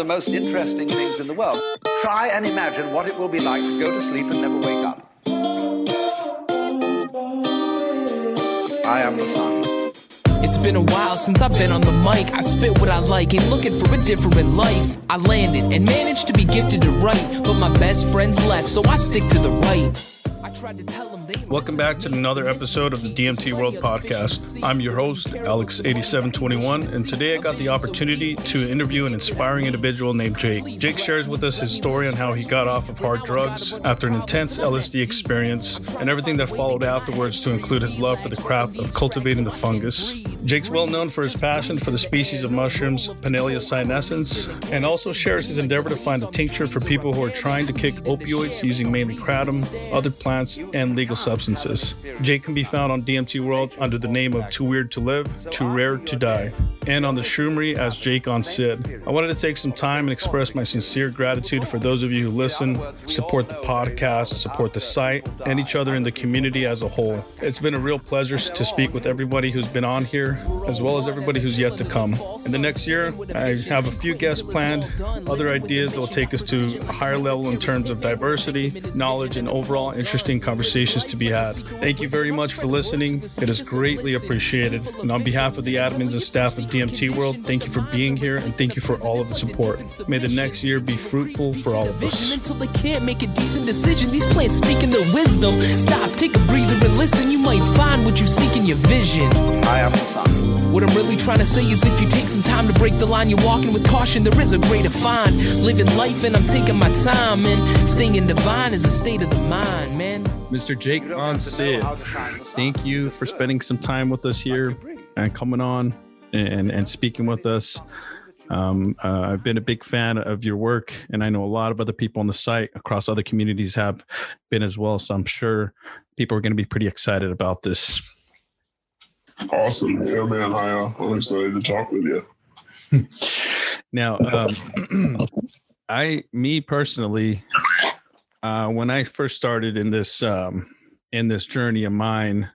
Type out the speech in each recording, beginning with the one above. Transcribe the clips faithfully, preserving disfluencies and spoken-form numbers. the most interesting things in the world. Try and imagine what it will be like to go to sleep and never wake up. I am the sun. It's been a while since I've been on the mic. I spit what I like, ain't looking for a different life. I landed and managed to be gifted to write, but my best friends left, so I stick to the right. I tried to tell them they Welcome back to another episode of the D M T World podcast. I'm your host, Alex eighty-seven twenty-one, and today I got the opportunity to interview an inspiring individual named Jake. Jake shares with us his story on how he got off of hard drugs after an intense L S D experience and everything that followed afterwards, to include his love for the craft of cultivating the fungus. Jake's well known for his passion for the species of mushrooms, Panaeolus cyanescens, and also shares his endeavor to find a tincture for people who are trying to kick opioids using mainly kratom, other plants, and legal substances. Jake can be found on D M T World under the name of Too Weird to Live, Too Rare to Die, and on the Shroomery as Jake on Sid. I wanted to take some time and express my sincere gratitude for those of you who listen, support the podcast, support the site, and each other in the community as a whole. It's been a real pleasure to speak with everybody who's been on here, as well as everybody who's yet to come. In the next year, I have a few guests planned, other ideas that will take us to a higher level in terms of diversity, knowledge, and overall interesting conversations to be had. Thank you very much for listening. It is greatly appreciated. And on behalf of the admins and staff of D M T World, thank you for being here and thank you for all of the support. May the next year be fruitful for all of us. Until they can't make a decent decision, these plants speak in their wisdom. Stop, take a breather and listen. You might find what you seek in your vision. I am the sun. What I'm really trying to say is, if you take some time to break the line you're walking with caution, there is a greater find. Living life and I'm taking my time, and staying divine is a state of the mind, man. Mister Jake on Sid, thank you for spending some time with us here and coming on and, and speaking with us. Um, uh, I've been a big fan of your work, and I know a lot of other people on the site across other communities have been as well, so I'm sure people are going to be pretty excited about this. Awesome. Yeah, man. Hi, uh, I'm excited to talk with you. Now, um, I, me personally, uh, when I first started in this, um, in this journey of mine,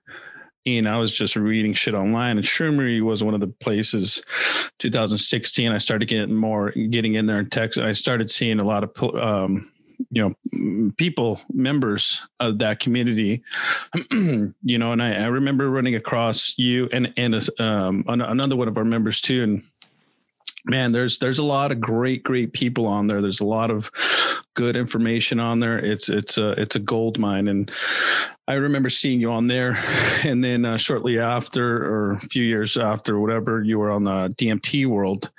and I was just reading shit online, and Shroomery was one of the places. Twenty sixteen, I started getting more, getting in there in Texas. I started seeing a lot of, um, you know, people, members of that community, you know, and I, I remember running across you and, and, um, another one of our members too. And man, there's, there's a lot of great, great people on there. There's a lot of good information on there. It's, it's a, it's a gold mine. And I remember seeing you on there. And then uh, shortly after, or a few years after, whatever, you were on the D M T World.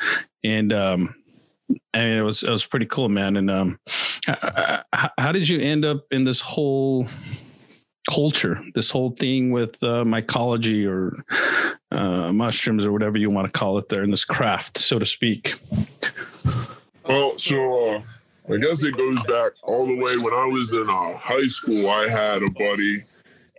And, um, I mean, it was, it was pretty cool, man. And, um, how, how did you end up in this whole culture, this whole thing with, uh, mycology or, uh, mushrooms or whatever you want to call it there, in this craft, so to speak? Well, so, uh, I guess it goes back all the way when I was in uh, high school. I had a buddy,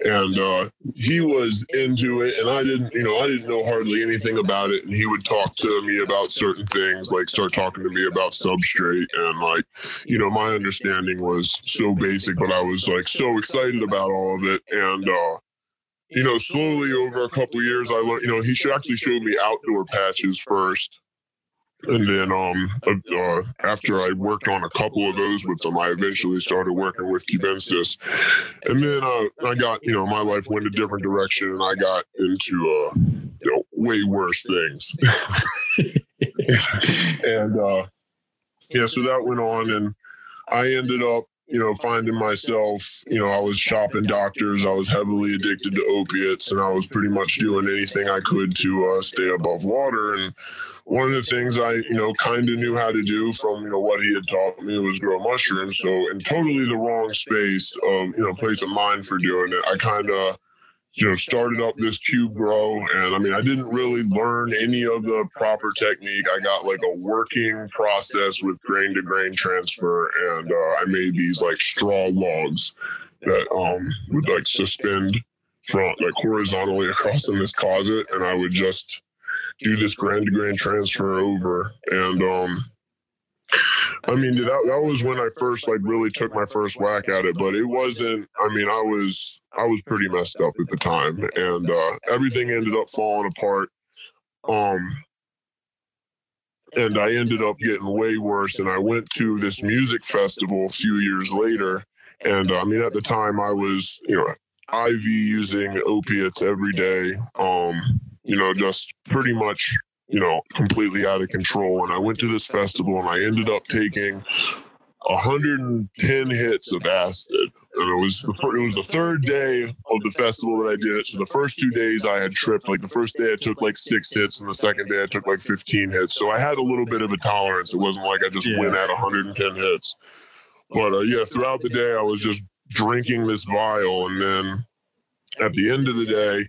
and uh, he was into it, and I didn't, you know, I didn't know hardly anything about it. And he would talk to me about certain things, like start talking to me about substrate. And like, you know, my understanding was so basic, but I was like so excited about all of it. And, uh, you know, slowly over a couple of years, I learned, you know, he actually showed me outdoor patches first. And then um, uh, after I worked on a couple of those with them, I eventually started working with Cubensis. And then uh, I got, you know, my life went a different direction, and I got into, uh, you know, way worse things. and, uh, yeah, so that went on, and I ended up, you know, finding myself, you know, I was shopping doctors. I was heavily addicted to opiates, and I was pretty much doing anything I could to uh, stay above water. And one of the things I, you know, kind of knew how to do from, you know, what he had taught me was grow mushrooms. So in totally the wrong space, um, you know, place of mind for doing it, I kind of, you know, started up this cube grow. And I mean, I didn't really learn any of the proper technique. I got like a working process with grain to grain transfer. And uh, I made these like straw logs that um, would like suspend from like horizontally across in this closet. And I would just do this grain to grain transfer over. And um I mean, that that was when I first like really took my first whack at it. But it wasn't, I mean, I was I was pretty messed up at the time, and uh everything ended up falling apart. Um and I ended up getting way worse. And I went to this music festival a few years later. And I mean, at the time I was, you know, I V using opiates every day, um, you know, just pretty much, you know, completely out of control. And I went to this festival and I ended up taking one hundred ten hits of acid. And it was, the, it was the third day of the festival that I did it. So the first two days I had tripped. Like the first day I took like six hits and the second day I took like fifteen hits. So I had a little bit of a tolerance. It wasn't like I just yeah. went at one hundred ten hits. But uh, yeah, throughout the day I was just drinking this vial. And then at the end of the day,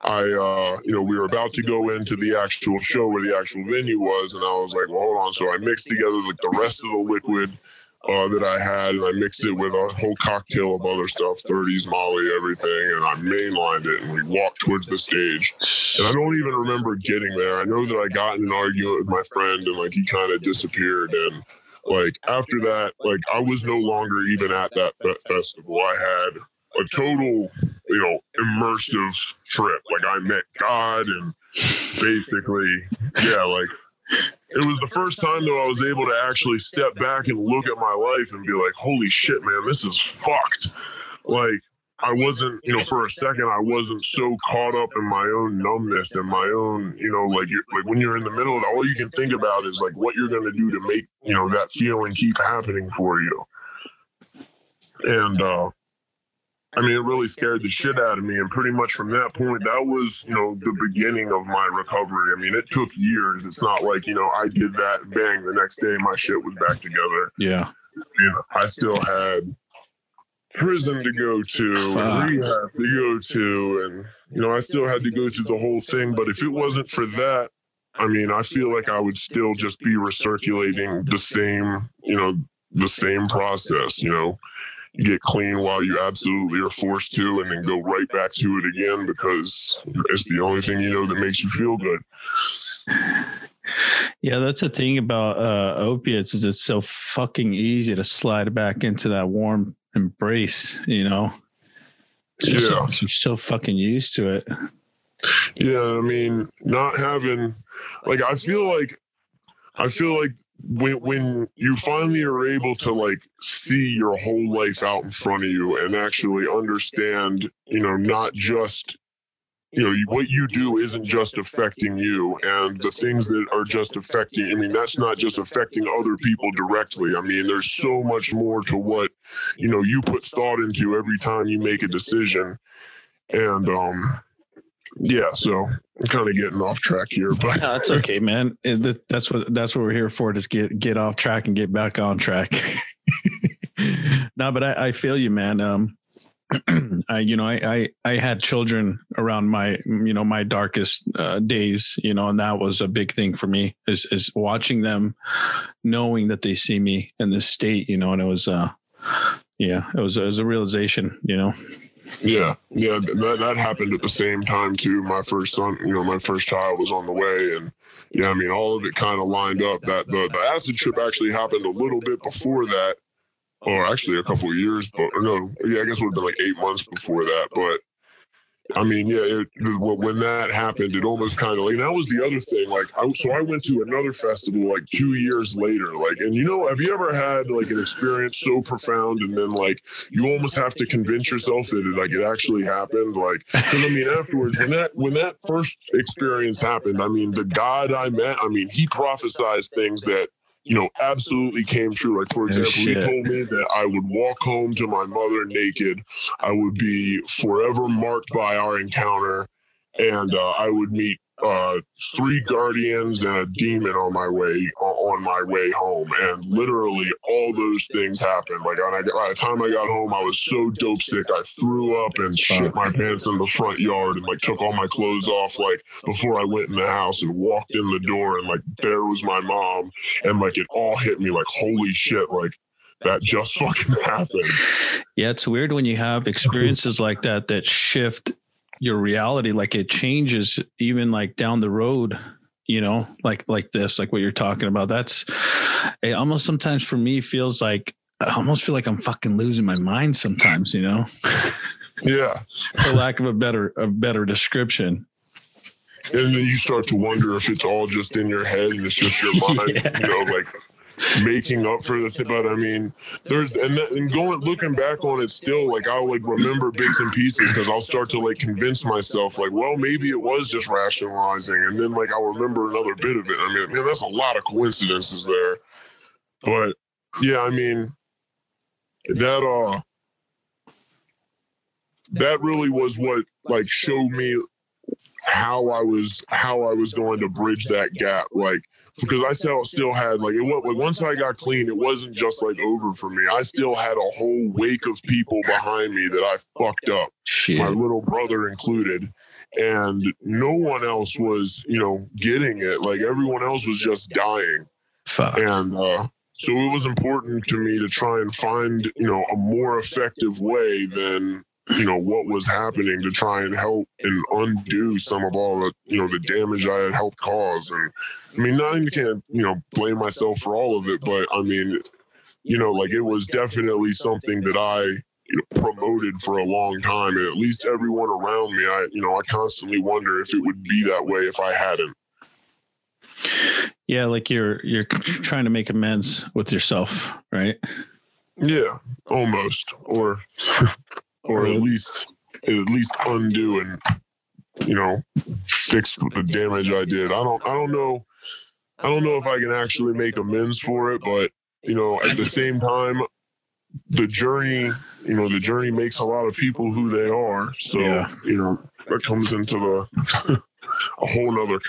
I, uh, you know, we were about to go into the actual show where the actual venue was. And I was like, well, hold on. So I mixed together like the rest of the liquid Uh, that I had, and I mixed it with a whole cocktail of other stuff, thirties, Molly, everything, and I mainlined it, and we walked towards the stage. And I don't even remember getting there. I know that I got in an argument with my friend, and, like, he kind of disappeared, and, like, after that, like, I was no longer even at that fe- festival. I had a total, you know, immersive trip. Like, I met God, and basically, yeah, like, it was the first time that I was able to actually step back and look at my life and be like, holy shit, man, this is fucked. Like, I wasn't, you know, for a second, I wasn't so caught up in my own numbness and my own, you know, like, you're, like when you're in the middle of it, all you can think about is like what you're going to do to make, you know, that feeling keep happening for you. And, uh, I mean, it really scared the shit out of me. And pretty much from that point, that was, you know, the beginning of my recovery. I mean, it took years. It's not like, you know, I did that, bang, the next day my shit was back together. Yeah. You know, I still had prison to go to, and rehab to go to, and, you know, I still had to go through the whole thing. But if it wasn't for that, I mean, I feel like I would still just be recirculating the same, you know, the same process, you know. You get clean while you absolutely are forced to, and then go right back to it again because it's the only thing you know that makes you feel good. Yeah, that's the thing about uh, opiates is it's so fucking easy to slide back into that warm embrace, you know? It's just yeah. You're so fucking used to it. Yeah, I mean, not having... Like, I feel like... I feel like... When, when you finally are able to like see your whole life out in front of you and actually understand, you know, not just, you know, what you do isn't just affecting you and the things that are just affecting, I mean, that's not just affecting other people directly. I mean, there's so much more to what, you know, you put thought into every time you make a decision. And, um, yeah, so I'm kind of getting off track here, but no, that's okay, man. It, that's what that's what we're here for. Just get get off track and get back on track. No, but I, I feel you, man. Um, I you know I, I I had children around my you know my darkest uh, days, you know, and that was a big thing for me is is watching them, knowing that they see me in this state, you know, and it was uh, yeah, it was it was a realization, you know. Yeah, yeah, that, that happened at the same time too. My first son, you know, my first child was on the way, and yeah, I mean, all of it kind of lined up. That the, the acid trip actually happened a little bit before that, or actually a couple of years, but or no, yeah, I guess it would have been like eight months before that. But I mean, yeah, it, when that happened, it almost kind of like that was the other thing. Like, I, so I went to another festival like two years later. Like, and you know, have you ever had like an experience so profound, and then like you almost have to convince yourself that it like it actually happened? Like, because I mean, afterwards, when that when that first experience happened, I mean, the God I met, I mean, he prophesied things that, you know, absolutely came true. Like, for example, oh, he told me that I would walk home to my mother naked. I would be forever marked by our encounter. And uh, I would meet uh, three guardians and a demon on my way uh, on my way home. And literally all those things happened. Like, I, by the time I got home, I was so dope sick. I threw up and shit my pants in the front yard and, like, took all my clothes off, like, before I went in the house and walked in the door. And, like, there was my mom. And, like, it all hit me like, holy shit, like, that just fucking happened. Yeah, it's weird when you have experiences like that that shift your reality, like it changes even like down the road, you know, like, like this, like what you're talking about. That's it almost sometimes for me feels like, I almost feel like I'm fucking losing my mind sometimes, you know? Yeah. For lack of a better, a better description. And then you start to wonder if it's all just in your head and it's just your mind, yeah. you know, like making up for the thing. But I mean, there's and, that, and going looking back on it still, like I'll like remember bits and pieces because I'll start to like convince myself like, well, maybe it was just rationalizing. And then like I'll remember another bit of it. I mean, man, that's a lot of coincidences there. But yeah, I mean, that uh that really was what like showed me how I was how I was going to bridge that gap, like because I still still had like it was like once I got clean, it wasn't just like over for me. I still had a whole wake of people behind me that I fucked up, Shit. my little brother included, and no one else was you know getting it. Like everyone else was just dying, Fuck. and uh, so it was important to me to try and find you know a more effective way than. you know, what was happening to try and help and undo some of all the, you know, the damage I had helped cause. And I mean, not even can't, you know, blame myself for all of it, but I mean, you know, like it was definitely something that I you know, promoted for a long time. And at least everyone around me, I, you know, I constantly wonder if it would be that way if I hadn't. Yeah. Like you're, you're trying to make amends with yourself, right? Yeah, almost. Or... Or at least, at least undo and you know fix the damage I did. I don't, I don't know, I don't know if I can actually make amends for it. But you know, at the same time, the journey, you know, the journey makes a lot of people who they are. So yeah. you know, that comes into the a whole nother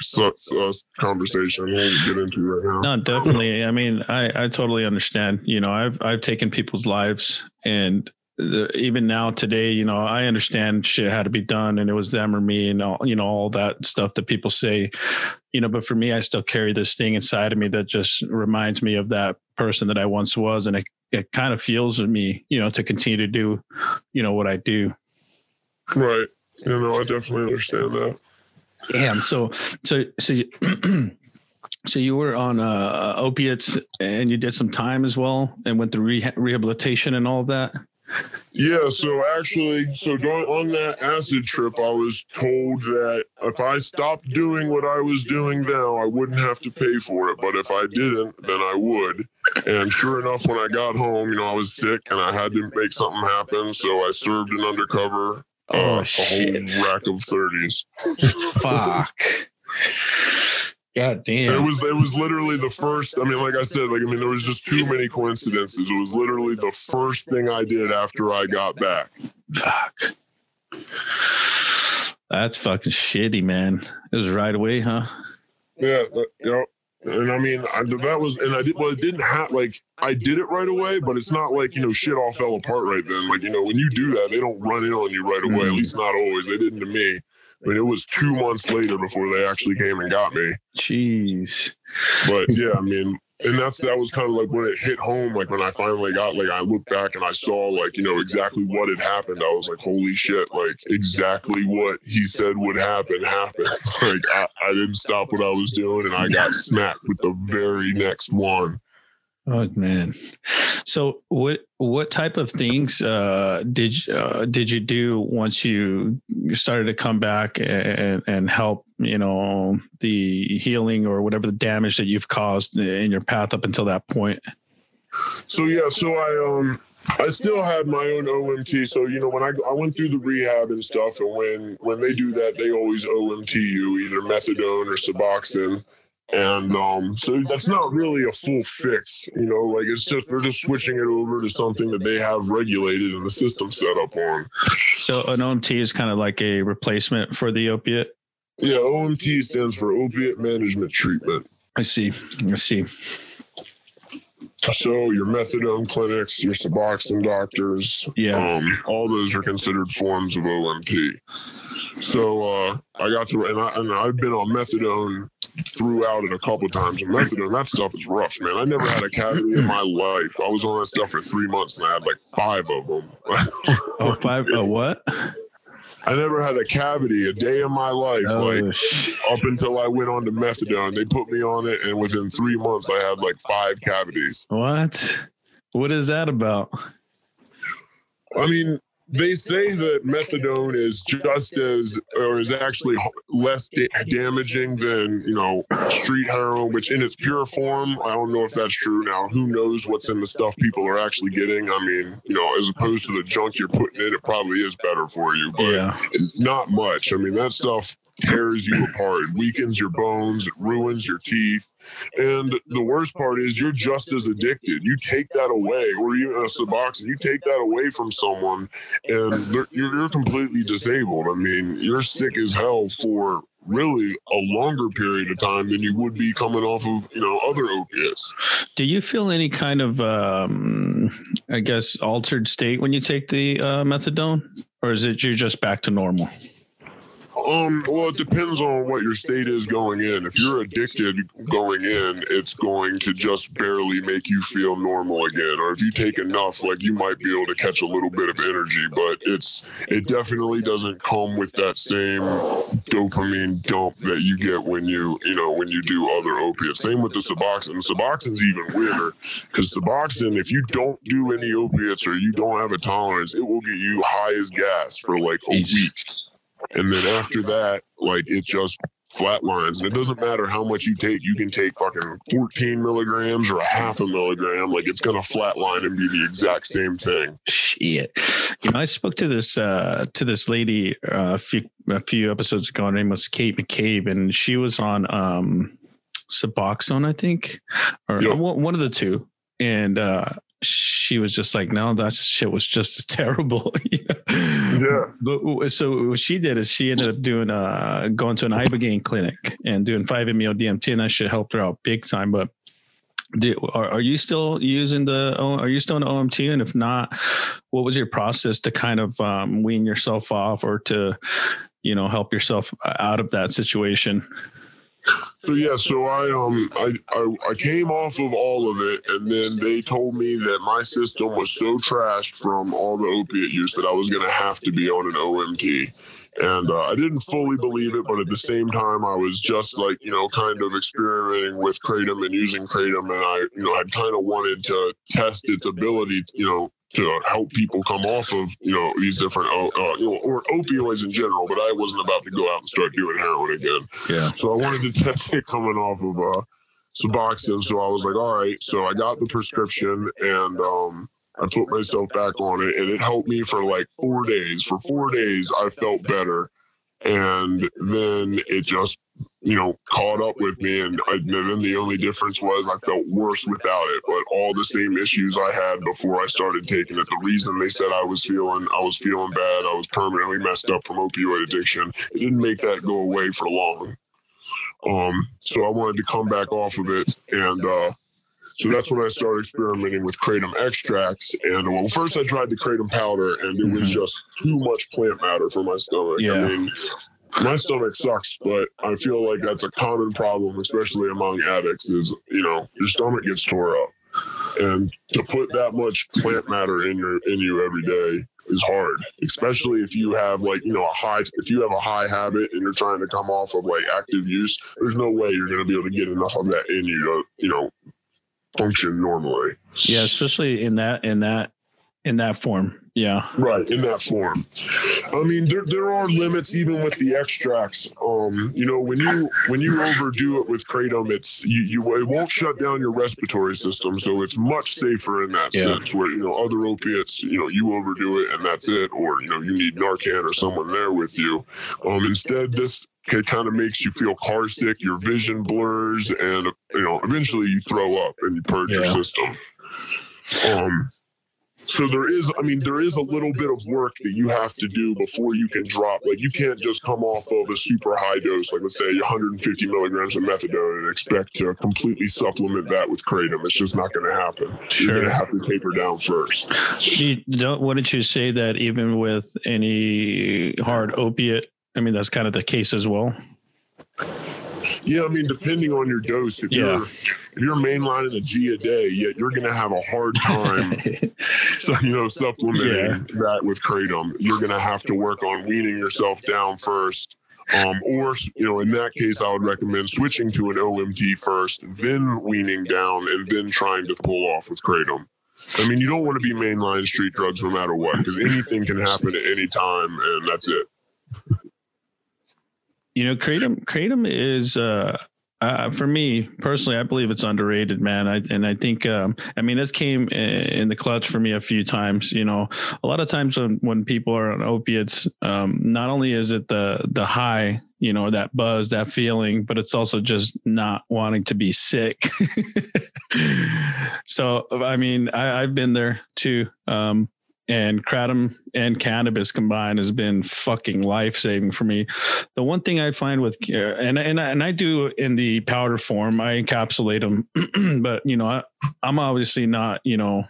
conversation I won't get into right now. No, definitely. I mean, I, I totally understand. You know, I've I've taken people's lives and. The, even now today, you know, I understand shit had to be done and it was them or me and all, you know, all that stuff that people say, you know, but for me, I still carry this thing inside of me that just reminds me of that person that I once was. And it, it kind of fuels me, you know, to continue to do, you know, what I do. Right. You know, I definitely understand that. Damn. So, so, so, you, so you were on uh, opiates and you did some time as well and went through reha- rehabilitation and all of that. Yeah, so actually, so going on that acid trip, I was told that if I stopped doing what I was doing now, I wouldn't have to pay for it. But if I didn't, then I would. And sure enough, when I got home, you know, I was sick and I had to make something happen. So I served an undercover uh, oh, a shit. whole rack of thirties. Fuck. God damn. It was, it was literally the first, I mean, like I said, like, I mean, there was just too many coincidences. It was literally the first thing I did after I got back. Fuck. That's fucking shitty, man. It was right away, huh? Yeah. You know, and I mean, I, that was, and I did, well, it didn't have, like, I did it right away, but it's not like, you know, shit all fell apart right then. Like, you know, when you do that, they don't run in on you right away. Mm. At least not always. They didn't to me. I mean, it was two months later before they actually came and got me. Jeez. But yeah, I mean, and that's, that was kind of like when it hit home, like when I finally got, like, I looked back and I saw, like, you know, exactly what had happened. I was like, holy shit, like, exactly what he said would happen happened. Like, I, I didn't stop what I was doing and I got smacked with the very next one. Oh man! So what what type of things uh, did uh, did you do once you started to come back and, and help you know the healing or whatever the damage that you've caused in your path up until that point? So yeah, so I um I still had my own O M T. So you know when I I went through the rehab and stuff, and when when they do that, they always O M T you either methadone or Suboxone. And um, so that's not really a full fix, you know, like it's just, they're just switching it over to something that they have regulated and the system set up on. So an O M T is kind of like a replacement for the opiate? Yeah, O M T stands for Opiate Management Treatment. I see, I see. So your methadone clinics, your Suboxone doctors, yeah, um, all those are considered forms of O M T. So uh, I got to, and, I, and I've been on methadone throughout it a couple of times. And methadone, that stuff is rough, man. I never had a cavity in my life. I was on that stuff for three months and I had like five of them. Oh, five? A what? I never had a cavity a day in my life, oh, like shit. Up until I went on to methadone. They put me on it, and within three months, I had like five cavities. What? What is that about? I mean, They say that methadone is just as, or is actually less da- damaging than, you know, street heroin, which in its pure form, I don't know if that's true now. Who knows what's in the stuff people are actually getting? I mean, you know, as opposed to the junk you're putting in, it probably is better for you, but yeah. Not much. I mean, that stuff tears you apart. It weakens your bones. It ruins your teeth. And the worst part is you're just as addicted. You take that away, or even a Suboxone, you take that away from someone and you're completely disabled. I mean, you're sick as hell for really a longer period of time than you would be coming off of, you know, other opiates. Do you feel any kind of, um, I guess, altered state when you take the uh, methadone, or is it you're just back to normal? Um, well, it depends on what your state is going in. If you're addicted going in, it's going to just barely make you feel normal again. Or if you take enough, like, you might be able to catch a little bit of energy, but it's it definitely doesn't come with that same dopamine dump that you get when you, you know, when you do other opiates. Same with the Suboxone. The Suboxone's even weirder, because Suboxone, if you don't do any opiates or you don't have a tolerance, it will get you high as gas for like a week. And then after that, like, it just flatlines. And it doesn't matter how much you take. You can take fucking fourteen milligrams or a half a milligram. Like, it's going to flatline and be the exact same thing. Shit. You know, I spoke to this uh, to this lady uh, a few a few episodes ago. Her name was Kate McCabe, and she was on um, Suboxone, I think, or yep. one of the two. And uh, she was just like, no, that shit was just as terrible. Yeah. But, so what she did is she ended up doing uh going to an ibogaine clinic and doing five M E O D M T, and that shit helped her out big time. But do, are, are you still using the? Are you still in O M T? And if not, what was your process to kind of um, wean yourself off, or to, you know, help yourself out of that situation? So yeah, so I um I, I I came off of all of it, and then they told me that my system was so trashed from all the opiate use that I was going to have to be on an O M T. And uh, I didn't fully believe it, but at the same time, I was just like, you know, kind of experimenting with kratom and using kratom, and I, you know, had kind of wanted to test its ability, you know, to help people come off of, you know, these different, uh, you know, or opioids in general, but I wasn't about to go out and start doing heroin again. Yeah. So I wanted to test it coming off of uh, Suboxone. So I was like, all right. So I got the prescription, and um, I put myself back on it, and it helped me for like four days. For four days, I felt better. And then it just, you know, caught up with me, and, I, and then the only difference was I felt worse without it, but all the same issues I had before I started taking it. The reason they said I was feeling, I was feeling bad, I was permanently messed up from opioid addiction. It didn't make that go away for long. Um, so I wanted to come back off of it, and uh, so that's when I started experimenting with kratom extracts. And well, first I tried the kratom powder, and it was just too much plant matter for my stomach. Yeah. I mean, my stomach sucks, but I feel like that's a common problem, especially among addicts, is, you know, your stomach gets tore up. And to put that much plant matter in your in you every day is hard, especially if you have, like, you know, a high, if you have a high habit and you're trying to come off of, like, active use, there's no way you're going to be able to get enough of that in you to, you know, function normally. Yeah, especially in that in that in that form. Yeah, right, in that form. I mean, there there are limits even with the extracts. Um, you know, when you when you overdo it with kratom, it's you, you it won't shut down your respiratory system, so it's much safer in that yeah. sense. Where, you know, other opiates, you know, you overdo it and that's it, or, you know, you need Narcan or someone there with you. Um, instead, this it kind of makes you feel car sick, your vision blurs, and, you know, eventually you throw up and you purge yeah. your system. Um, so there is, I mean, there is a little bit of work that you have to do before you can drop. Like, you can't just come off of a super high dose, like, let's say one hundred fifty milligrams of methadone, and expect to completely supplement that with kratom. It's just not going to happen. Sure. You're going to have to taper down first. You don't, wouldn't you say that even with any hard opiate, I mean, that's kind of the case as well? Yeah, I mean, depending on your dose, if yeah. you're if you're mainlining a G a day, yet you're going to have a hard time, so, you know, supplementing yeah. that with kratom. You're going to have to work on weaning yourself down first. Um, or, you know, in that case, I would recommend switching to an O M T first, then weaning down, and then trying to pull off with kratom. I mean, you don't want to be mainline street drugs no matter what, because anything can happen at any time, and that's it. You know, kratom, kratom is, uh, uh, for me personally, I believe it's underrated, man. I, and I think, um, I mean, this came in the clutch for me a few times. You know, a lot of times when, when people are on opiates, um, not only is it the, the high, you know, that buzz, that feeling, but it's also just not wanting to be sick. So, I mean, I, I've been there too. Um, and kratom and cannabis combined has been fucking life-saving for me. The one thing I find with, and, and, I, and I do in the powder form, I encapsulate them, but you know, I, I'm obviously not, you know,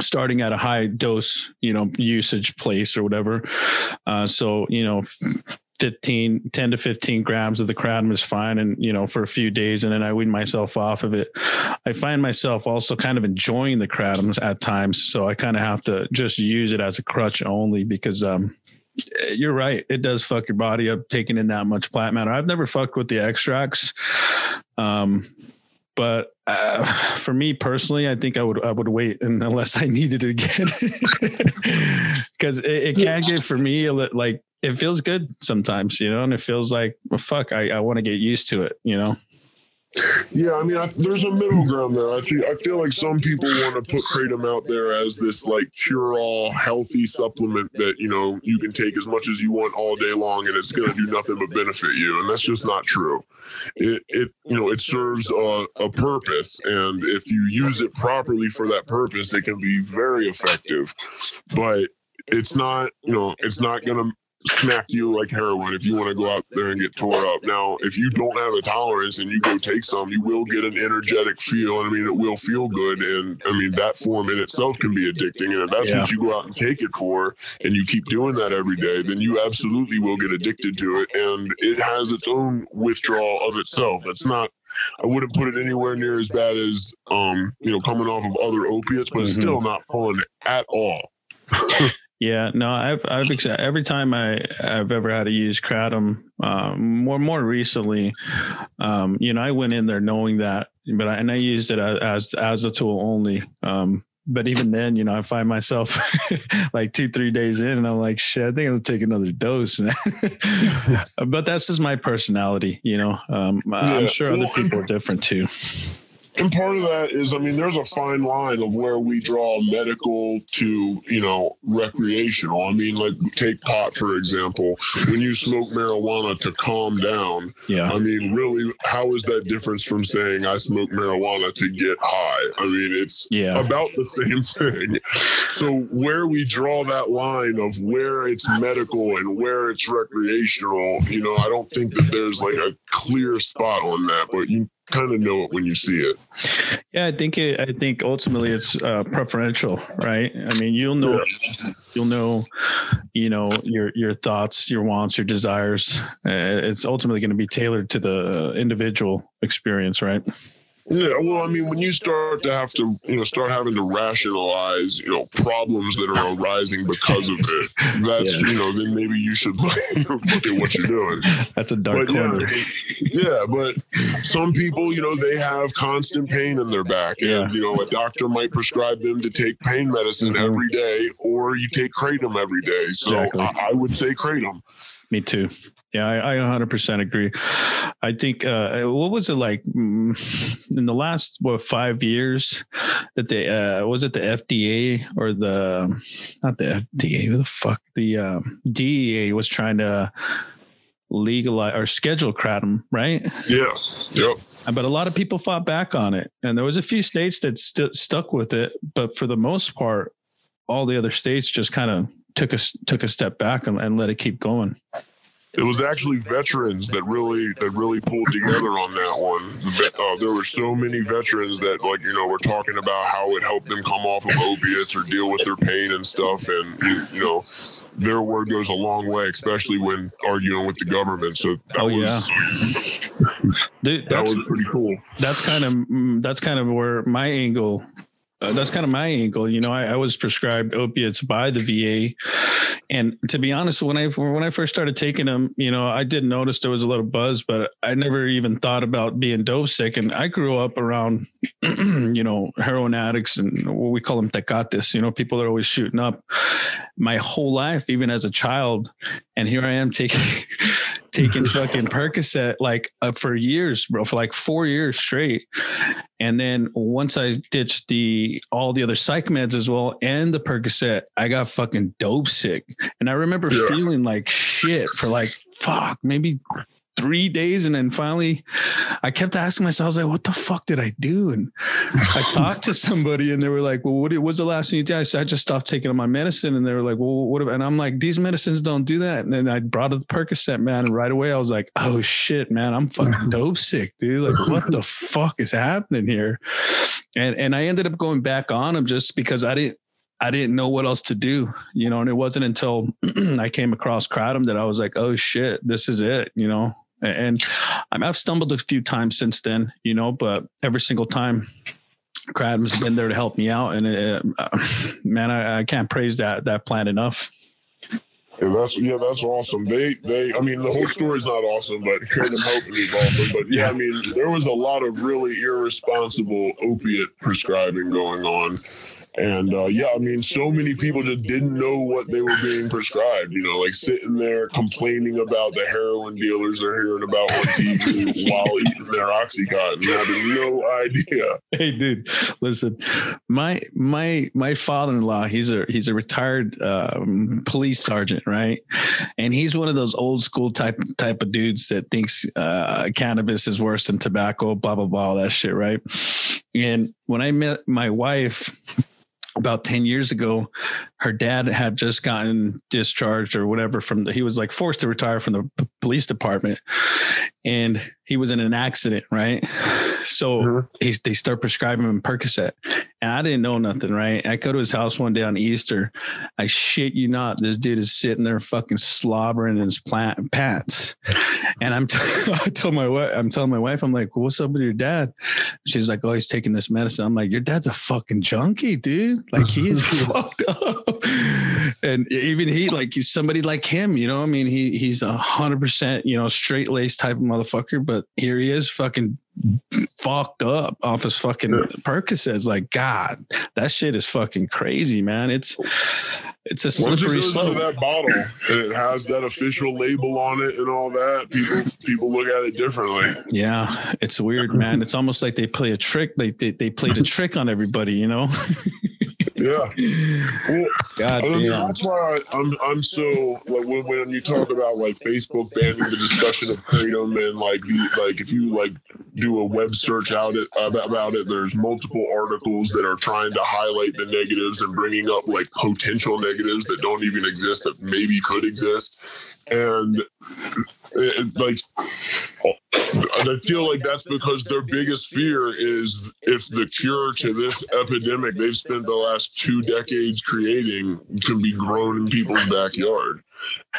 starting at a high dose, you know, usage place or whatever. Uh, so, you know, fifteen, ten to fifteen grams of the kratom is fine. And, you know, for a few days, and then I wean myself off of it. I find myself also kind of enjoying the kratoms at times. So I kind of have to just use it as a crutch only because, um, you're right. It does fuck your body up taking in that much plant matter. I've never fucked with the extracts. Um, But uh, for me personally, I think I would I would wait unless I needed it again, because it, it can get for me like it feels good sometimes, you know, and it feels like, well, fuck, I, I want to get used to it, you know. Yeah, I mean, I, there's a middle ground there. I feel, I feel like some people want to put kratom out there as this like cure-all healthy supplement that, you know, you can take as much as you want all day long and it's going to do nothing but benefit you. And that's just not true. It, it you know, it serves a, a purpose. And if you use it properly for that purpose, it can be very effective. But it's not, you know, it's not going to smack you like heroin if you want to go out there and get tore up. Now, if you don't have a tolerance and you go take some, you will get an energetic feel. And I mean, it will feel good. And I mean, that form in itself can be addicting. And if that's yeah. what you go out and take it for, and you keep doing that every day, then you absolutely will get addicted to it. And it has its own withdrawal of itself. It's not, I wouldn't put it anywhere near as bad as, um, you know, coming off of other opiates, but it's mm-hmm. still not fun at all. Yeah, no, I've, I've, every time I, I've ever had to use kratom, um, more, more recently, um, you know, I went in there knowing that, but I, and I used it as, as a tool only. Um, but even then, you know, I find myself like two, three days in and I'm like, shit, I think I'll take another dose. But that's just my personality, you know, um, yeah. I'm sure other people are different too. And part of that is, I mean, there's a fine line of where we draw medical to, you know, recreational. I mean, like take pot, for example, when you smoke marijuana to calm down. Yeah. I mean, really, how is that difference from saying I smoke marijuana to get high? I mean, it's yeah. about the same thing. So where we draw that line of where it's medical and where it's recreational, you know, I don't think that there's like a clear spot on that, but you kind of know it when you see it. Yeah, I think it, I think ultimately it's uh, preferential, right? I mean, you'll know, yeah. you'll know, you know, your your thoughts, your wants, your desires. Uh, it's ultimately going to be tailored to the individual experience, right? Yeah, well, I mean, when you start to have to, you know, start having to rationalize, you know, problems that are arising because of it, that's, yeah. you know, then maybe you should look at what you're doing. That's a dark but, corner. Yeah, yeah, but some people, you know, they have constant pain in their back. And, yeah. you know, a doctor might prescribe them to take pain medicine mm-hmm. every day, or you take kratom every day. So exactly. I, I would say kratom. Me too. Yeah, I, I one hundred percent agree. I think, uh, what was it like in the last, what, five years that they, uh, was it the F D A or the, not the F D A, who the fuck, the um, D E A was trying to legalize or schedule kratom, right? Yeah, yep. But a lot of people fought back on it. And there was a few states that st- stuck with it. But for the most part, all the other states just kind of took a, took a step back and, and let it keep going. It was actually veterans that really that really pulled together on that one. Uh, there were so many veterans that, like, you know, were talking about how it helped them come off of opiates or deal with their pain and stuff. And, you, you know, their word goes a long way, especially when arguing with the government. So that oh, was... Yeah. Dude, that was pretty cool. That's kind of, that's kind of where my angle... Uh, that's kind of my angle. You know, I, I was prescribed opiates by the V A And to be honest, when I, when I first started taking them, you know, I did notice there was a little buzz, but I never even thought about being dope sick. And I grew up around, you know, heroin addicts and what we call them tecates, you know, people that are always shooting up my whole life, even as a child. And here I am taking, taking fucking Percocet like uh, for years, bro, for like four years straight. And then once I ditched the, all the other psych meds as well, and the Percocet, I got fucking dope sick. And I remember yeah. feeling like shit for like, fuck, maybe three days. And then finally I kept asking myself, I was like, what the fuck did I do? And I talked to somebody and they were like, well, what was the last thing you did? I said, I just stopped taking my medicine. And they were like, well, what? And I'm like, these medicines don't do that. And then I brought up the Percocet, man. And right away I was like, oh shit, man, I'm fucking dope sick, dude. Like what the fuck is happening here? And, and I ended up going back on them just because I didn't, I didn't know what else to do, you know, and it wasn't until I came across kratom that I was like, oh shit, this is it, you know, and I've stumbled a few times since then, you know, but every single time kratom's been there to help me out. And it, uh, man, I, I can't praise that, that plant enough. Yeah, that's, yeah, that's awesome. They, they, I mean, the whole story's not awesome, but Kratom helping is awesome. But yeah, I mean, there was a lot of really irresponsible opiate prescribing going on. And, uh, yeah, I mean, so many people just didn't know what they were being prescribed, you know, like sitting there complaining about the heroin dealers they're hearing about on T V while eating their OxyContin. They had no idea. Hey, dude, listen, my my my father-in-law, he's a he's a retired um, police sergeant, right? And he's one of those old school type, type of dudes that thinks uh, cannabis is worse than tobacco, blah, blah, blah, all that shit, right? And when I met my wife about ten years ago, her dad had just gotten discharged or whatever from the, he was like forced to retire from the p- police department, and he was in an accident. Right. So mm-hmm. he, they start prescribing him Percocet, and I didn't know nothing. Right. I go to his house one day on Easter. I shit you not, this dude is sitting there fucking slobbering in his plant pants. And I'm, t- I told my wife, I'm telling my wife, I'm like, well, what's up with your dad? She's like, oh, he's taking this medicine. I'm like, your dad's a fucking junkie, dude. Like he is fucked up. And even he, like he's somebody like him, you know, I mean, he, he's a hundred percent, you know, straight laced type of motherfucker, but here he is fucking fucked up off his fucking Percocets. Like, God, that shit is fucking crazy, man. It's, it's a slippery slope. That bottle, and it has that official label on it and all that. People, people look at it differently. Yeah. It's weird, man. It's almost like they play a trick. They, they, they played a trick on everybody, you know? Yeah, well, God damn. That's why I'm I'm so like when, when you talk about like Facebook banning the discussion of kratom, and like the, like if you like do a web search out it about it, there's multiple articles that are trying to highlight the negatives and bringing up like potential negatives that don't even exist that maybe could exist, and it, like. I feel like that's because their biggest fear is if the cure to this epidemic they've spent the last two decades creating can be grown in people's backyard.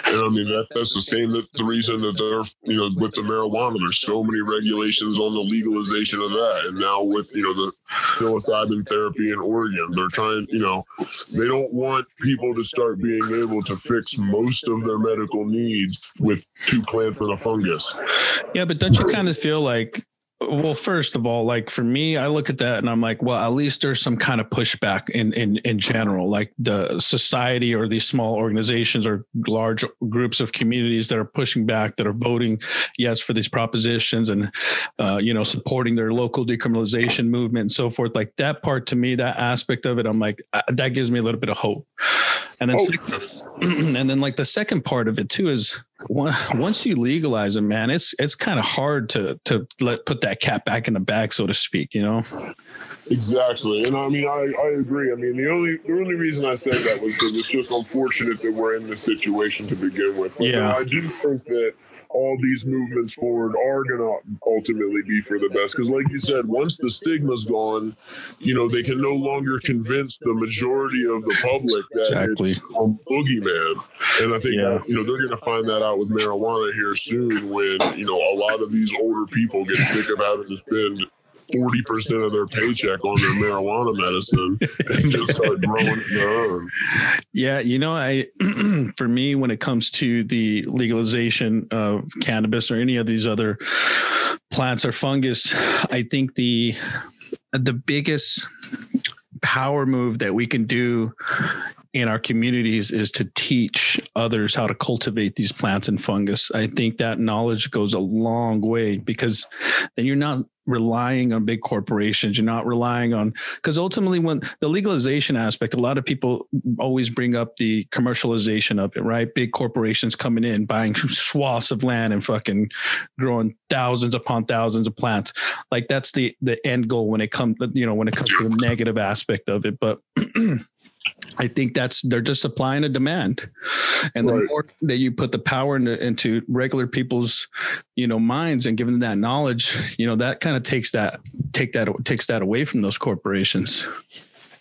And I mean, that, that's the same, that the reason that they're, you know, with the marijuana, there's so many regulations on the legalization of that. And now with, you know, the psilocybin therapy in Oregon, they're trying, you know, they don't want people to start being able to fix most of their medical needs with two plants and a fungus. Yeah, but don't you kind of feel like, well, first of all, like for me, I look at that and I'm like, well, at least there's some kind of pushback in, in, in general, like the society or these small organizations or large groups of communities that are pushing back, that are voting yes for these propositions and, uh, you know, supporting their local decriminalization movement and so forth. Like that part to me, that aspect of it, I'm like, uh, that gives me a little bit of hope. And then, oh. and then like the second part of it too, is once you legalize them, man, it's, it's kind of hard to, to let, put that cat back in the bag, so to speak, you know? Exactly. And I mean, I, I agree. I mean, the only, the only reason I said that was because it's just unfortunate that we're in this situation to begin with. But yeah. I do think that all these movements forward are going to ultimately be for the best. Because like you said, once the stigma's gone, you know, they can no longer convince the majority of the public that exactly. it's a boogeyman. And I think, yeah. you know, they're going to find that out with marijuana here soon when, you know, a lot of these older people get sick of having to spend forty percent of their paycheck on their marijuana medicine and just start growing it on. Yeah. You know, I, for me, when it comes to the legalization of cannabis or any of these other plants or fungus, I think the, the biggest power move that we can do in our communities is to teach others how to cultivate these plants and fungus. I think that knowledge goes a long way, because then you're not relying on big corporations. You're not relying on, because ultimately when the legalization aspect, a lot of people always bring up the commercialization of it, right? Big corporations coming in, buying swaths of land and fucking growing thousands upon thousands of plants. Like that's the, the end goal when it comes, you know, when it comes to the negative aspect of it. But I think that's, they're just supply and a demand. And the right. more that you put the power into, into regular people's, you know, minds and giving them that knowledge, you know, that kind of takes that, take that, takes that away from those corporations.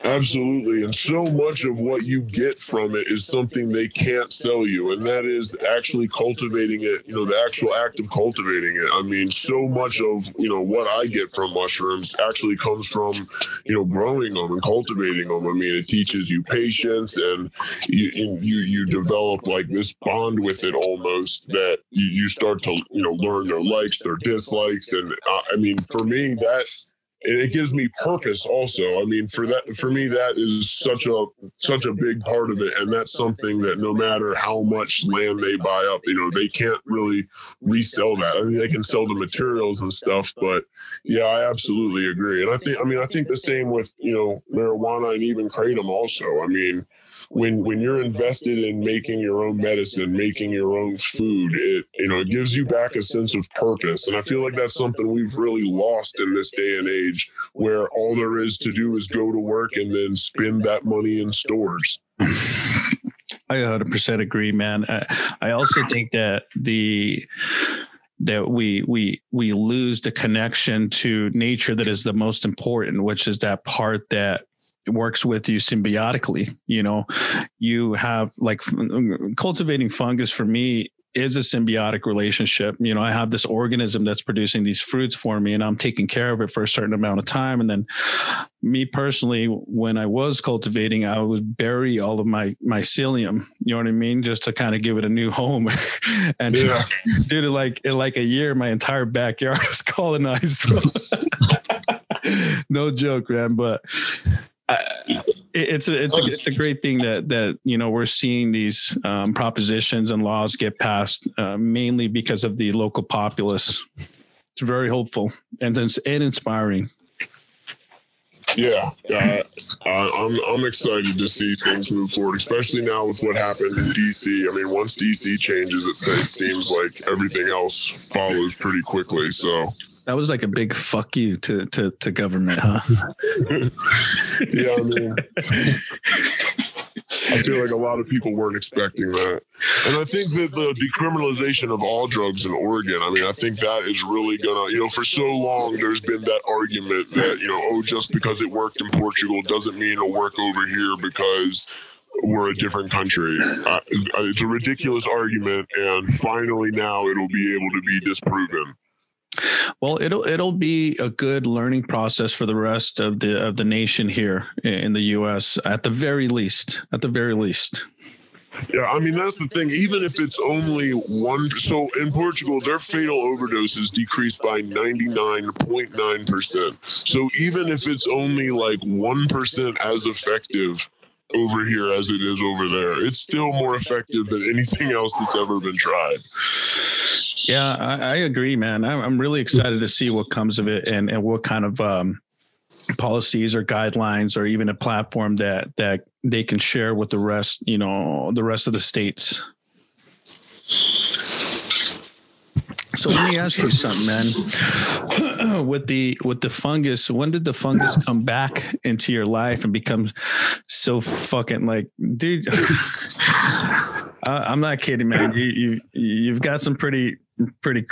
Absolutely. And so much of what you get from it is something they can't sell you. And that is actually cultivating it, you know, the actual act of cultivating it. I mean, so much of, you know, what I get from mushrooms actually comes from, you know, growing them and cultivating them. I mean, it teaches you patience, and you you, you develop like this bond with it almost, that you start to, you know, learn their likes, their dislikes. And I, I mean, for me, that's, and it gives me purpose also. I mean, for that, for me, that is such a, such a big part of it. And that's something that no matter how much land they buy up, you know, they can't really resell that. I mean, they can sell the materials and stuff, but yeah, I absolutely agree. And I think, I mean, I think the same with, you know, marijuana and even kratom also. I mean, when, when you're invested in making your own medicine, making your own food, it, you know, it gives you back a sense of purpose. And I feel like that's something we've really lost in this day and age, where all there is to do is go to work and then spend that money in stores. I one hundred percent agree, man. I, I also think that the, that we, we, we lose the connection to nature that is the most important, which is that part that works with you symbiotically. You know, you have like cultivating fungus for me is a symbiotic relationship. You know, I have this organism that's producing these fruits for me, and I'm taking care of it for a certain amount of time. And then me personally, when I was cultivating, I would bury all of my mycelium, you know what I mean? Just to kind of give it a new home. And yeah. Dude, like in like a year, my entire backyard was colonized. No joke, man. But I, it's a, it's a, it's a great thing that, that, you know, we're seeing these um, propositions and laws get passed uh, mainly because of the local populace. It's very hopeful and, and inspiring. Yeah, uh, I'm I'm excited to see things move forward, especially now with what happened in D C. I mean, once D C changes, it seems like everything else follows pretty quickly. So. That was like a big fuck you to to, to government, huh? Yeah, I mean, I feel like a lot of people weren't expecting that. And I think that the decriminalization of all drugs in Oregon, I mean, I think that is really gonna, you know, for so long, there's been that argument that, you know, oh, just because it worked in Portugal doesn't mean it'll work over here because we're a different country. I, it's a ridiculous argument. And finally now it'll be able to be disproven. Well, it'll it'll be a good learning process for the rest of the of the nation here in the U S at the very least, at the very least. Yeah, I mean, that's the thing. Even if it's only one. So in Portugal, their fatal overdoses decreased by ninety-nine point nine percent. So even if it's only like one percent as effective over here as it is over there, it's still more effective than anything else that's ever been tried. Yeah, I, I agree, man. I'm really excited to see what comes of it, and, and what kind of um, policies or guidelines, or even a platform that that they can share with the rest, you know, the rest of the states. So let me ask you something, man. With the with the fungus, when did the fungus come back into your life and become so fucking like, dude? I, I'm not kidding, man. You you you've got some pretty pretty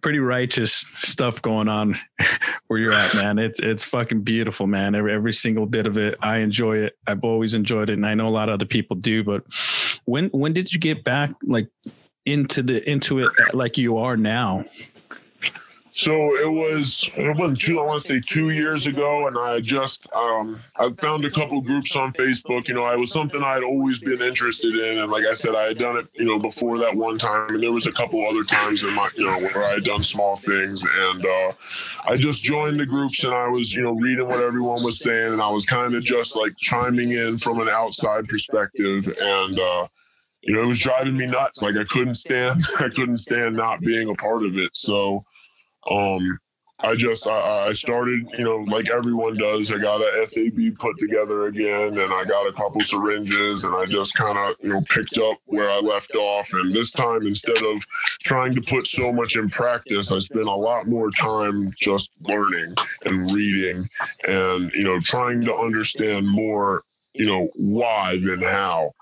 pretty righteous stuff going on where you're at, man. It's it's fucking beautiful, man. Every every single bit of it, I enjoy it. I've always enjoyed it, and I know a lot of other people do. But when when did you get back, like? into the into it like you are now? So it was, it wasn't too, I want to say two years ago, and I just, um, I found a couple groups on Facebook. You know, I was something I had always been interested in, and like I said, I had done it, you know, before that one time, and there was a couple other times in my, you know, where I had done small things, and uh, I just joined the groups, and I was, you know, reading what everyone was saying, and I was kind of just like chiming in from an outside perspective, and uh, you know, it was driving me nuts. Like I couldn't stand, I couldn't stand not being a part of it, so. Um, I just, I, I started, you know, like everyone does, I got a S A B put together again, and I got a couple syringes, and I just kind of, you know, picked up where I left off. And this time, instead of trying to put so much in practice, I spent a lot more time just learning and reading and, you know, trying to understand more, you know, why than how.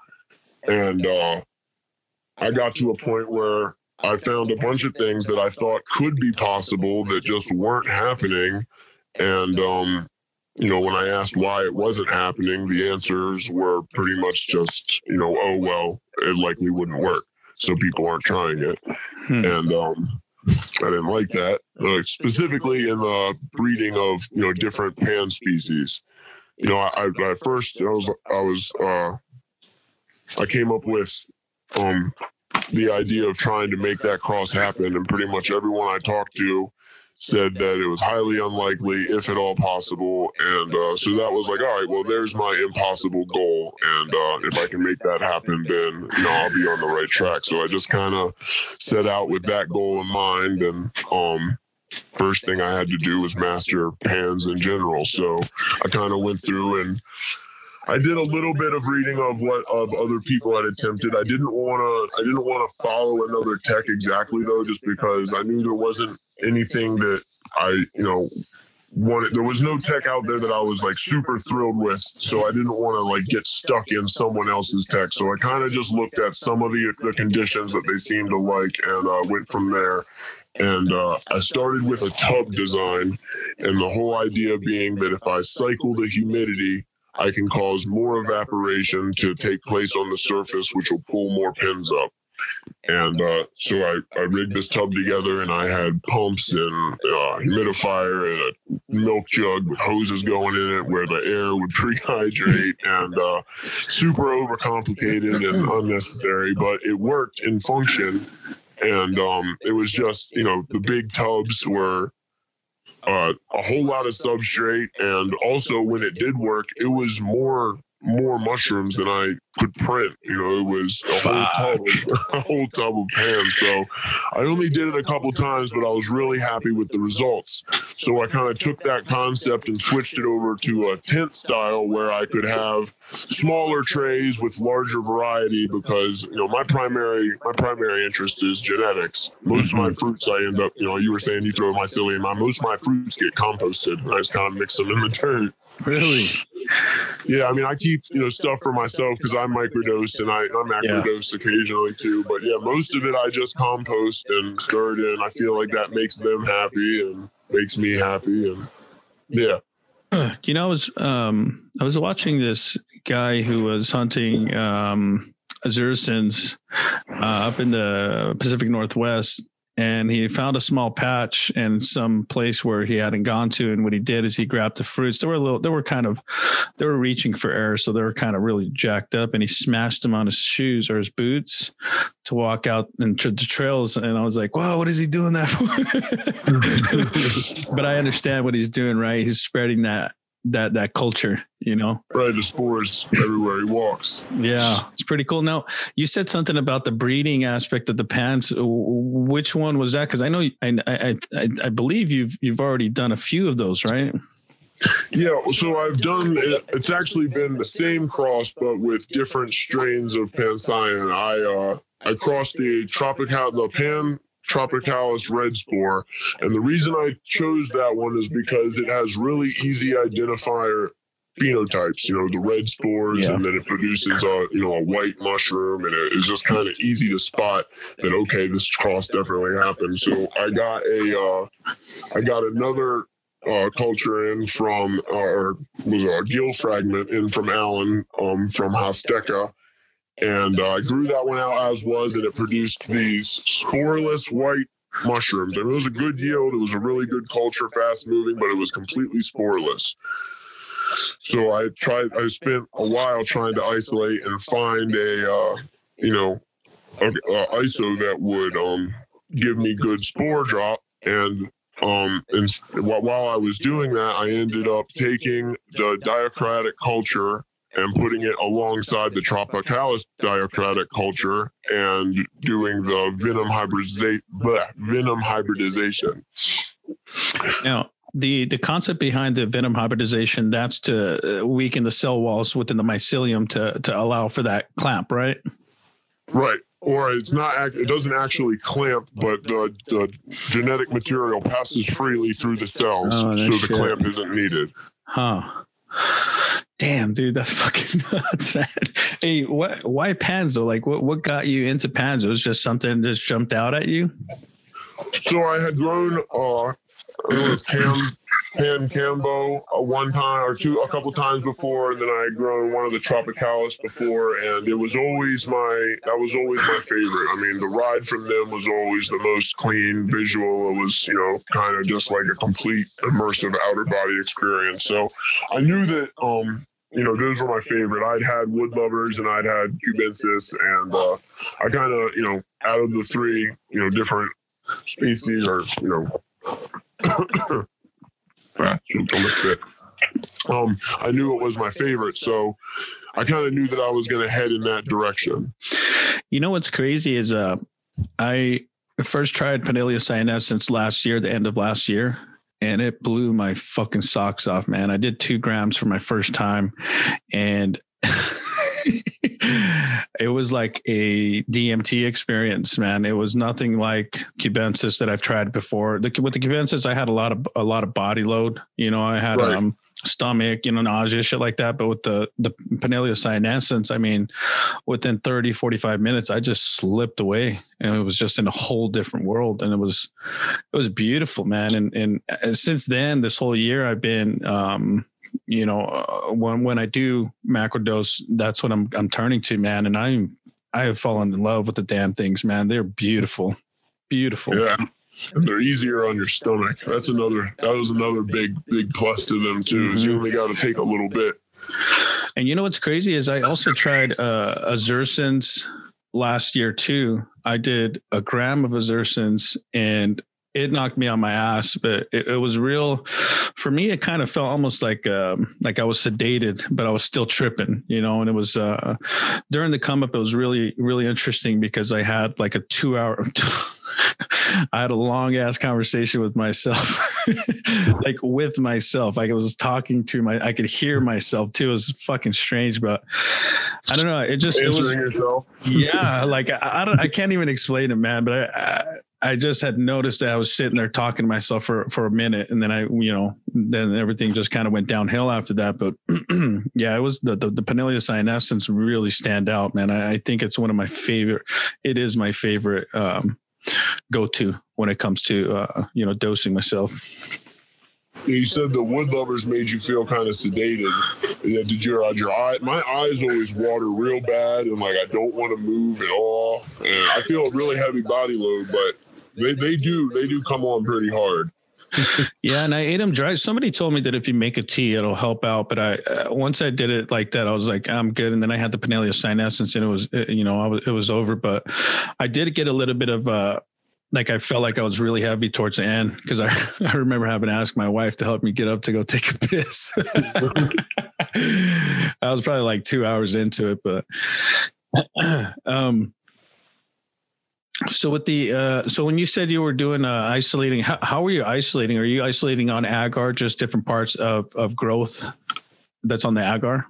And, uh, I got to a point where I found a bunch of things that I thought could be possible that just weren't happening. And, um, you know, when I asked why it wasn't happening, the answers were pretty much just, you know, oh, well, it likely wouldn't work, so people aren't trying it. Hmm. And um, I didn't like that, uh, specifically in the breeding of, you know, different pan species. You know, I, I first, I was, I was, uh, I came up with, um, the idea of trying to make that cross happen, and pretty much everyone I talked to said that it was highly unlikely, if at all possible. And uh, so that was like, all right, well, there's my impossible goal. And uh, if I can make that happen, then, you know, I'll be on the right track. So I just kind of set out with that goal in mind. And um, first thing I had to do was master pans in general. So I kind of went through and I did a little bit of reading of what of other people had attempted. I didn't want to I didn't want to follow another tech exactly, though, just because I knew there wasn't anything that I, you know, wanted. There was no tech out there that I was like super thrilled with. So I didn't want to like get stuck in someone else's tech. So I kind of just looked at some of the, the conditions that they seemed to like, and uh, went from there. And uh, I started with a tub design, and the whole idea being that if I cycle the humidity, I can cause more evaporation to take place on the surface, which will pull more pins up. And uh, so I, I rigged this tub together, and I had pumps and uh, humidifier and a milk jug with hoses going in it where the air would prehydrate, and uh, super overcomplicated and unnecessary, but it worked in function. And um, it was just, you know, the big tubs were Uh, a whole lot of substrate, and also when it did work, it was more more mushrooms than I could print. You know, it was a whole tub of, a whole tub of pans. So I only did it a couple times, but I was really happy with the results. So I kind of took that concept and switched it over to a tent style where I could have smaller trays with larger variety, because, you know, my primary my primary interest is genetics. Most mm-hmm. of my fruits I end up, you know, you were saying you throw mycelium. My, most of my fruits get composted. I just kind of mix them in the dirt. Really? Yeah, I mean, I keep, you know, stuff for myself because I microdose and I, I macrodose yeah. occasionally too. But yeah, most of it I just compost and stir it in. I feel like that makes them happy and makes me happy. And yeah. You know, I was um, I was watching this guy who was hunting um, azurescens uh, up in the Pacific Northwest. And he found a small patch in some place where he hadn't gone to. And what he did is he grabbed the fruits. They were a little, they were kind of, they were reaching for air. So they were kind of really jacked up, and he smashed them on his shoes or his boots to walk out into the trails. And I was like, wow, what is he doing that for? But I understand what he's doing, right? He's spreading that, that, that culture, you know? Right. The spores everywhere he walks. Yeah. It's pretty cool. Now, you said something about the breeding aspect of the pans. Which one was that? Cause I know, I, I, I, I believe you've, you've already done a few of those, right? Yeah. So I've done, it's actually been the same cross, but with different strains of pancyon. I, uh, I crossed the tropical, the pan tropicalis red spore, and the reason I chose that one is because it has really easy identifier phenotypes, you know, the red spores, yeah. and then it produces a, you know, a white mushroom, and it's just kind of easy to spot that, okay, this cross definitely happened. So I got a uh I got another uh culture in from our was our gill fragment in from Alan um from Hosteca. And uh, I grew that one out as was, and it produced these sporeless white mushrooms. And it was a good yield. It was a really good culture, fast moving, but it was completely sporeless. So I tried, I spent a while trying to isolate and find a, uh, you know, a, a I S O that would um, give me good spore drop. And um, and while I was doing that, I ended up taking the diocratic culture and putting it alongside the tropicalis diocratic culture and doing the venom hybridiza- bleh, venom hybridization. Now, the, the concept behind the venom hybridization, that's to weaken the cell walls within the mycelium to, to allow for that clamp, right? Right. Or it's not, it doesn't actually clamp, but the, the genetic material passes freely through the cells, oh, so shit. The clamp isn't needed. Huh. Damn, dude, that's fucking nuts, man. Hey, what, why Panzo? Like, what, what got you into Panzo? It was just something just jumped out at you? So I had grown, uh, it was Cam, Pan Cambo uh, one time or two, a couple times before, and then I had grown one of the Tropicalis before, and it was always my, that was always my favorite. I mean, the ride from them was always the most clean visual. It was, you know, kind of just like a complete immersive outer body experience. So I knew that, um, you know, those were my favorite. I'd had wood lovers and I'd had Cubensis, and uh, I kind of, you know, out of the three, you know, different species or, you know, Um, I knew it was my favorite, so I kind of knew that I was going to head in that direction. You know what's crazy is uh, I first tried Panaeolus cyanescens last year, the end of last year, and it blew my fucking socks off, man. I did two grams for my first time, and it was like a D M T experience, man. It was nothing like Cubensis that I've tried before. The, with the Cubensis, I had a lot of a lot of body load. You know, I had right. um, stomach, you know, nausea, shit like that. But with the, the Panaeolus cyanescens, I mean, within thirty, forty-five minutes, I just slipped away. And it was just in a whole different world. And it was it was beautiful, man. And, and, and since then, this whole year, I've been... Um, you know, uh, when, when I do macrodose, that's what I'm, I'm turning to, man. And I, I have fallen in love with the damn things, man. They're beautiful, beautiful. Yeah. And they're easier on your stomach. That's another, that was another big, big plus to them too, mm-hmm. is you only got to take a little bit. And you know, what's crazy is I also tried uh, azurescens last year too. I did a gram of azurescens and it knocked me on my ass, but it, it was real for me. It kind of felt almost like, um, like I was sedated, but I was still tripping, you know, and it was, uh, during the come up, it was really, really interesting because I had like a two hour, I had a long ass conversation with myself, like with myself. Like I was talking to my, I could hear myself too. It was fucking strange, but I don't know. It just, answering it was, yourself. Yeah. Like I, I don't, I can't even explain it, man, but I, I I just had noticed that I was sitting there talking to myself for, for a minute. And then I, you know, then everything just kind of went downhill after that. But yeah, it was the, the, the Panaeolus cyanescens really stand out, man. I, I think it's one of my favorite, it is my favorite um, go-to when it comes to, uh, you know, dosing myself. You said the wood lovers made you feel kind of sedated. Yeah, did your, your eye? My eyes always water real bad. And like, I don't want to move at all. And I feel a really heavy body load, but They they do they do come on pretty hard. Yeah, and I ate them dry. Somebody told me that if you make a tea, it'll help out. But I uh, once I did it like that, I was like, I'm good. And then I had the Panaeolus cyanescens, and it was it, you know I was, it was over. But I did get a little bit of uh, like I felt like I was really heavy towards the end because I I remember having to ask my wife to help me get up to go take a piss. I was probably like two hours into it, but um. So with the, uh, so when you said you were doing uh, isolating, how, how were you isolating? Are you isolating on agar, just different parts of, of growth that's on the agar?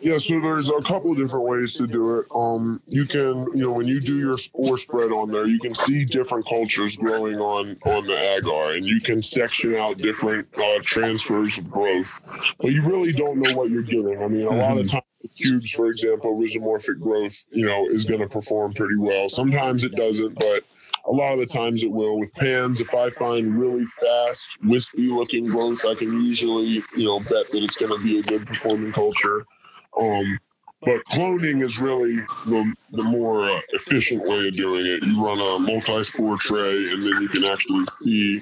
Yeah. So there's a couple of different ways to do it. Um, you can, you know, when you do your spore spread on there, you can see different cultures growing on, on the agar, and you can section out different uh, transfers of growth, but you really don't know what you're getting. I mean, a mm-hmm. lot of times, cubes, for example, rhizomorphic growth, you know, is going to perform pretty well. Sometimes it doesn't, but a lot of the times it will. With pans, if I find really fast, wispy-looking growth, I can usually, you know, bet that it's going to be a good performing culture. Um, But cloning is really the, the more uh, efficient way of doing it. You run a multi-spore tray, and then you can actually see,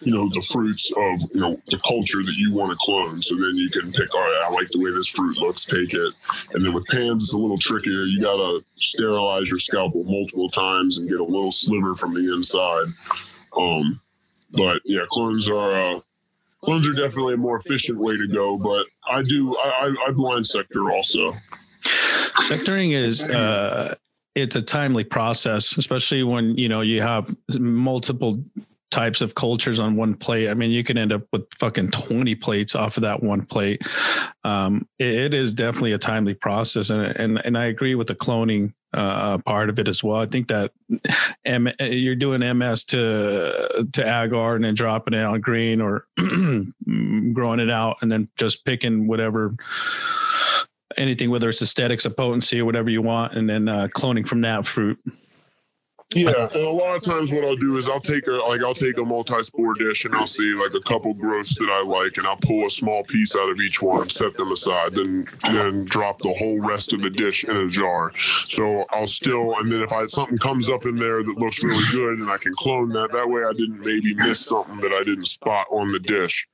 you know, the fruits of, you know, the culture that you want to clone. So then you can pick, all right, I like the way this fruit looks, take it. And then with pans, it's a little trickier. You got to sterilize your scalpel multiple times and get a little sliver from the inside. Um, but yeah, clones are, uh, clones are definitely a more efficient way to go, but I do, I, I blind sector also. Sectoring is, uh, it's a timely process, especially when, you know, you have multiple types of cultures on one plate. I mean, you can end up with fucking twenty plates off of that one plate. Um, it, it is definitely a timely process. And, and, and I agree with the cloning uh, part of it as well. I think that M- you're doing M S to, to agar and then dropping it on green or growing it out and then just picking whatever, anything, whether it's aesthetics, a potency or whatever you want. And then uh, cloning from that fruit. Yeah, and a lot of times what I'll do is I'll take a like I'll take a multi-spore dish and I'll see like a couple growths that I like, and I'll pull a small piece out of each one, set them aside, then then drop the whole rest of the dish in a jar. So I'll still, and then if I something comes up in there that looks really good, and I can clone that. That way I didn't maybe miss something that I didn't spot on the dish.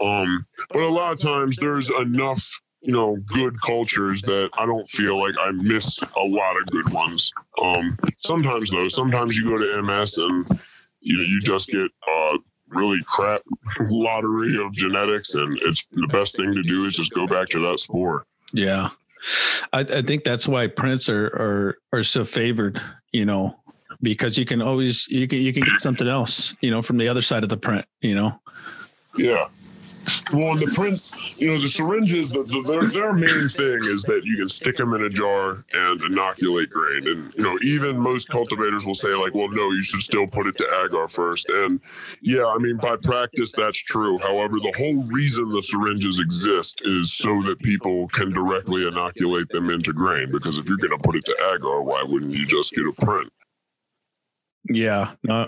Um, but a lot of times there's enough, you know, good cultures that I don't feel like I miss a lot of good ones. Um, sometimes though, sometimes you go to M S and you know, you just get a really crap lottery of genetics, and it's the best thing to do is just go back to that spore. Yeah. I, I think that's why prints are, are, are so favored, you know, because you can always, you can, you can get something else, you know, from the other side of the print, you know? Yeah. Well, and the prints, you know, the syringes, the, the, their, their main thing is that you can stick them in a jar and inoculate grain. And, you know, even most cultivators will say, like, well, no, you should still put it to agar first. And, yeah, I mean, by practice, that's true. However, the whole reason the syringes exist is so that people can directly inoculate them into grain. Because if you're going to put it to agar, why wouldn't you just get a print? Yeah, no.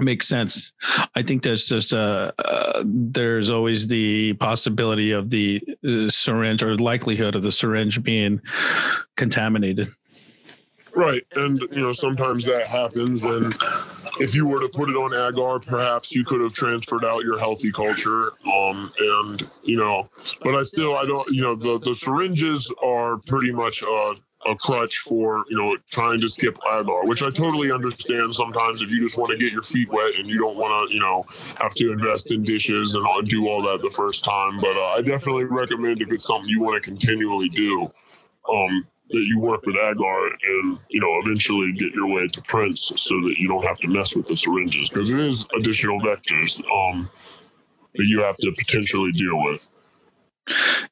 Makes sense. I think there's just uh, uh, there's always the possibility of the uh, syringe or likelihood of the syringe being contaminated. Right, and you know sometimes that happens. And if you were to put it on agar, perhaps you could have transferred out your healthy culture. Um, and you know, but I still I don't you know the the syringes are pretty much uh. a crutch for, you know, trying to skip agar, which I totally understand sometimes if you just want to get your feet wet and you don't want to, you know, have to invest in dishes and do all that the first time. But uh, I definitely recommend if it's something you want to continually do, um, that you work with agar and, you know, eventually get your way to prints so that you don't have to mess with the syringes, because it is additional vectors um, that you have to potentially deal with.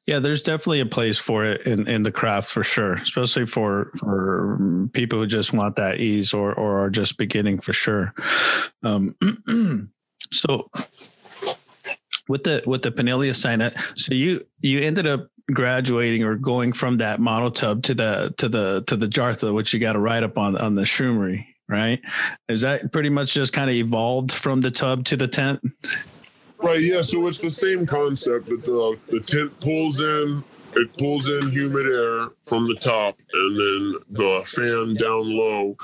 Yeah, there's definitely a place for it in, in the craft for sure, especially for for people who just want that ease or or are just beginning for sure. Um, so with the with the Panaeolus cyanescens, so you you ended up graduating or going from that monotub to the to the to the Jartha, which you got to write up on on the Shroomery, right? Is that pretty much just kind of evolved from the tub to the tent? Right, yeah, so it's the same concept that the the tent pulls in, it pulls in humid air from the top, and then the fan down low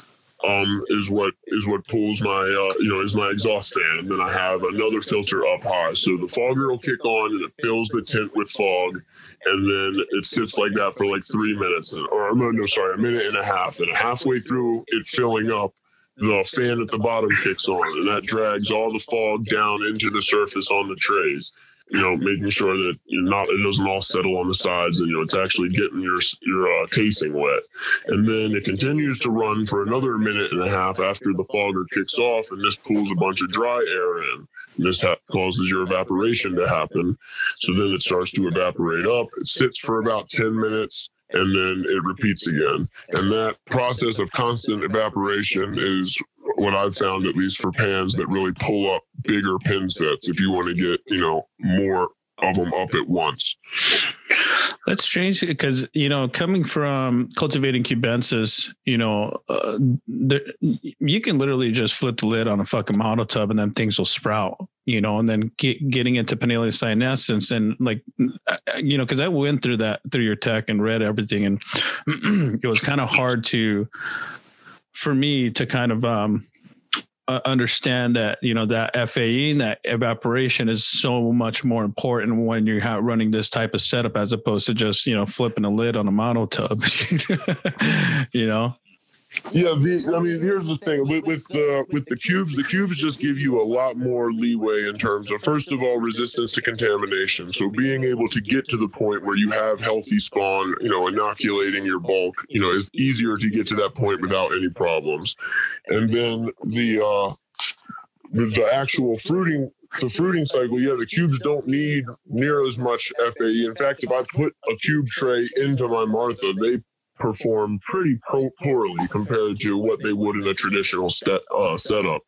um, is what is what pulls my, uh, you know, is my exhaust fan. And then I have another filter up high. So the fogger will kick on and it fills the tent with fog. And then it sits like that for like three minutes, or no, no, sorry, a minute and a half. And halfway through it filling up, the fan at the bottom kicks on, and that drags all the fog down into the surface on the trays, you know, making sure that you're not, it doesn't all settle on the sides, and, you know, it's actually getting your your uh, casing wet. And then it continues to run for another minute and a half after the fogger kicks off, and this pulls a bunch of dry air in. And this ha- causes your evaporation to happen. So then it starts to evaporate up. It sits for about ten minutes. And then it repeats again. And that process of constant evaporation is what I've found, at least for pans that really pull up bigger pin sets if you want to get, you know, more of them up at once. That's strange because, you know, coming from cultivating cubensis, you know, uh, there, you can literally just flip the lid on a fucking model tub and then things will sprout, you know, and then get, getting into Panaeolus cyanescens and like, you know, because I went through that, through your tech and read everything, and it was kind of hard to, for me to kind of, um, Uh, understand that, you know, that F A E and that evaporation is so much more important when you're running this type of setup as opposed to just, you know, flipping a lid on a mono tub. You know? Yeah, the, I mean, here's the thing with, with the with the cubes. The cubes just give you a lot more leeway in terms of, first of all, resistance to contamination. So being able to get to the point where you have healthy spawn, you know, inoculating your bulk, you know, is easier to get to that point without any problems. And then the uh, the actual fruiting. The fruiting cycle, yeah, the cubes don't need near as much F A E. In fact, if I put a cube tray into my Martha, they perform pretty pro- poorly compared to what they would in a traditional set, uh, setup.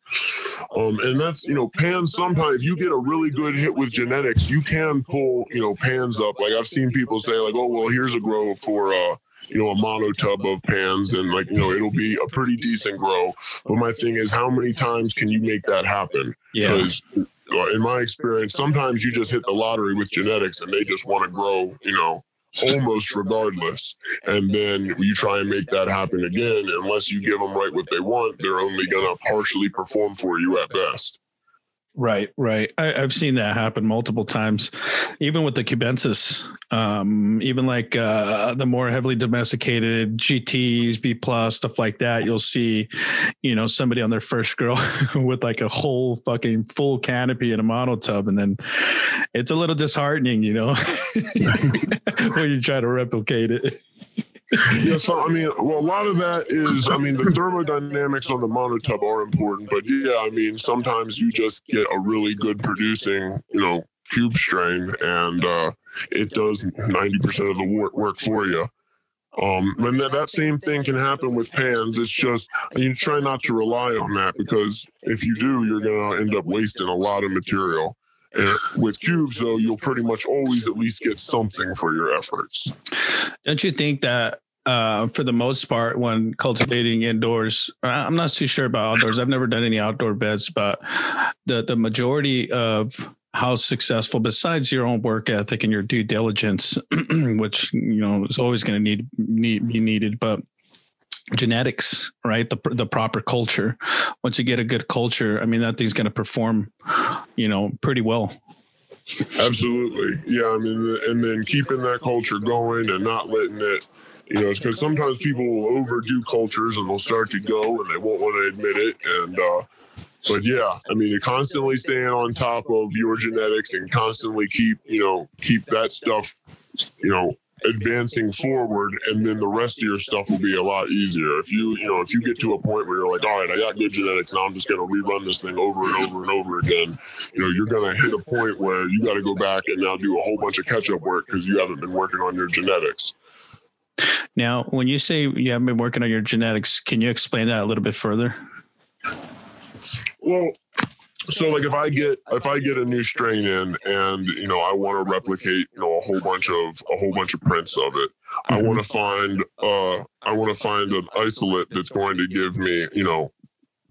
Um, and that's, you know, pans sometimes, if you get a really good hit with genetics, you can pull, you know, pans up. Like I've seen people say like, oh, well, here's a grow for, uh, you know, a mono tub of pans, and like, you know, it'll be a pretty decent grow. But my thing is, how many times can you make that happen? Yeah. In my experience, sometimes you just hit the lottery with genetics and they just want to grow, you know, almost regardless, and then you try and make that happen again. Unless you give them right what they want, they're only gonna partially perform for you at best. Right, right. I, I've seen that happen multiple times, even with the cubensis, um, even like uh, the more heavily domesticated G Ts, B plus, stuff like that. You'll see, you know, somebody on their first grow with like a whole fucking full canopy in a mono tub. And then it's a little disheartening, you know, when you try to replicate it. Yeah, so I mean, well, a lot of that is, I mean, the thermodynamics on the monotub are important, but yeah, I mean, sometimes you just get a really good producing, you know, cube strain, and uh, it does ninety percent of the work work for you. Um, and that, that same thing can happen with pans. It's just, you try not to rely on that, because if you do, you're going to end up wasting a lot of material. And with cubes, though, you'll pretty much always at least get something for your efforts. Don't you think that uh, for the most part, when cultivating indoors, I'm not too sure about outdoors. I've never done any outdoor beds, but the, the majority of how successful, besides your own work ethic and your due diligence, which, you know, is always going to need, need be needed, but genetics, right? The the proper culture. Once you get a good culture, I mean, that thing's going to perform, you know, pretty well. Absolutely. Yeah. I mean, and then keeping that culture going and not letting it, you know, because sometimes people will overdo cultures and they'll start to go and they won't want to admit it. And, uh, but yeah, I mean, you're constantly staying on top of your genetics and constantly keep, you know, keep that stuff, you know, advancing forward, and then the rest of your stuff will be a lot easier. If you, you know, if you get to a point where you're like, all right, I got good genetics, now I'm just going to rerun this thing over and over and over again, you know, you're going to hit a point where you got to go back and now do a whole bunch of catch-up work because you haven't been working on your genetics. Now, when you say you haven't been working on your genetics, can you explain that a little bit further? Well, so like if I get if I get a new strain in and, you know, I want to replicate, you know, a whole bunch of a whole bunch of prints of it, I want to find uh I want to find an isolate that's going to give me, you know,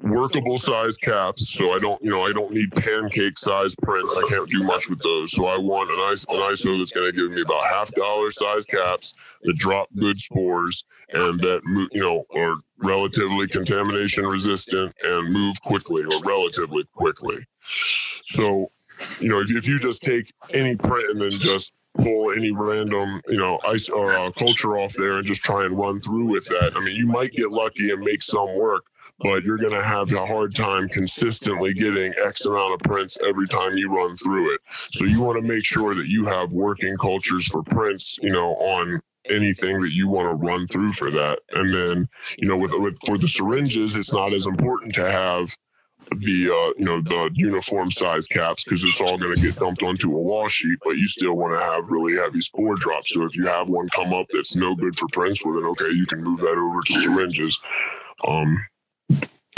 workable size caps. So I don't, you know, I don't need pancake size prints. I can't do much with those. So I want an iso, an iso that's going to give me about half dollar size caps that drop good spores and that, you know, are relatively contamination resistant and move quickly or relatively quickly. So, you know, if, if you just take any print and then just pull any random, you know, ice or uh, culture off there and just try and run through with that, I mean, you might get lucky and make some work, but you're going to have a hard time consistently getting X amount of prints every time you run through it. So you want to make sure that you have working cultures for prints, you know, on anything that you want to run through for that. And then, you know, with, with for the syringes, it's not as important to have the, uh, you know, the uniform size caps because it's all going to get dumped onto a wall sheet, but you still want to have really heavy spore drops. So if you have one come up that's no good for prints, well, then, okay, you can move that over to syringes. Um,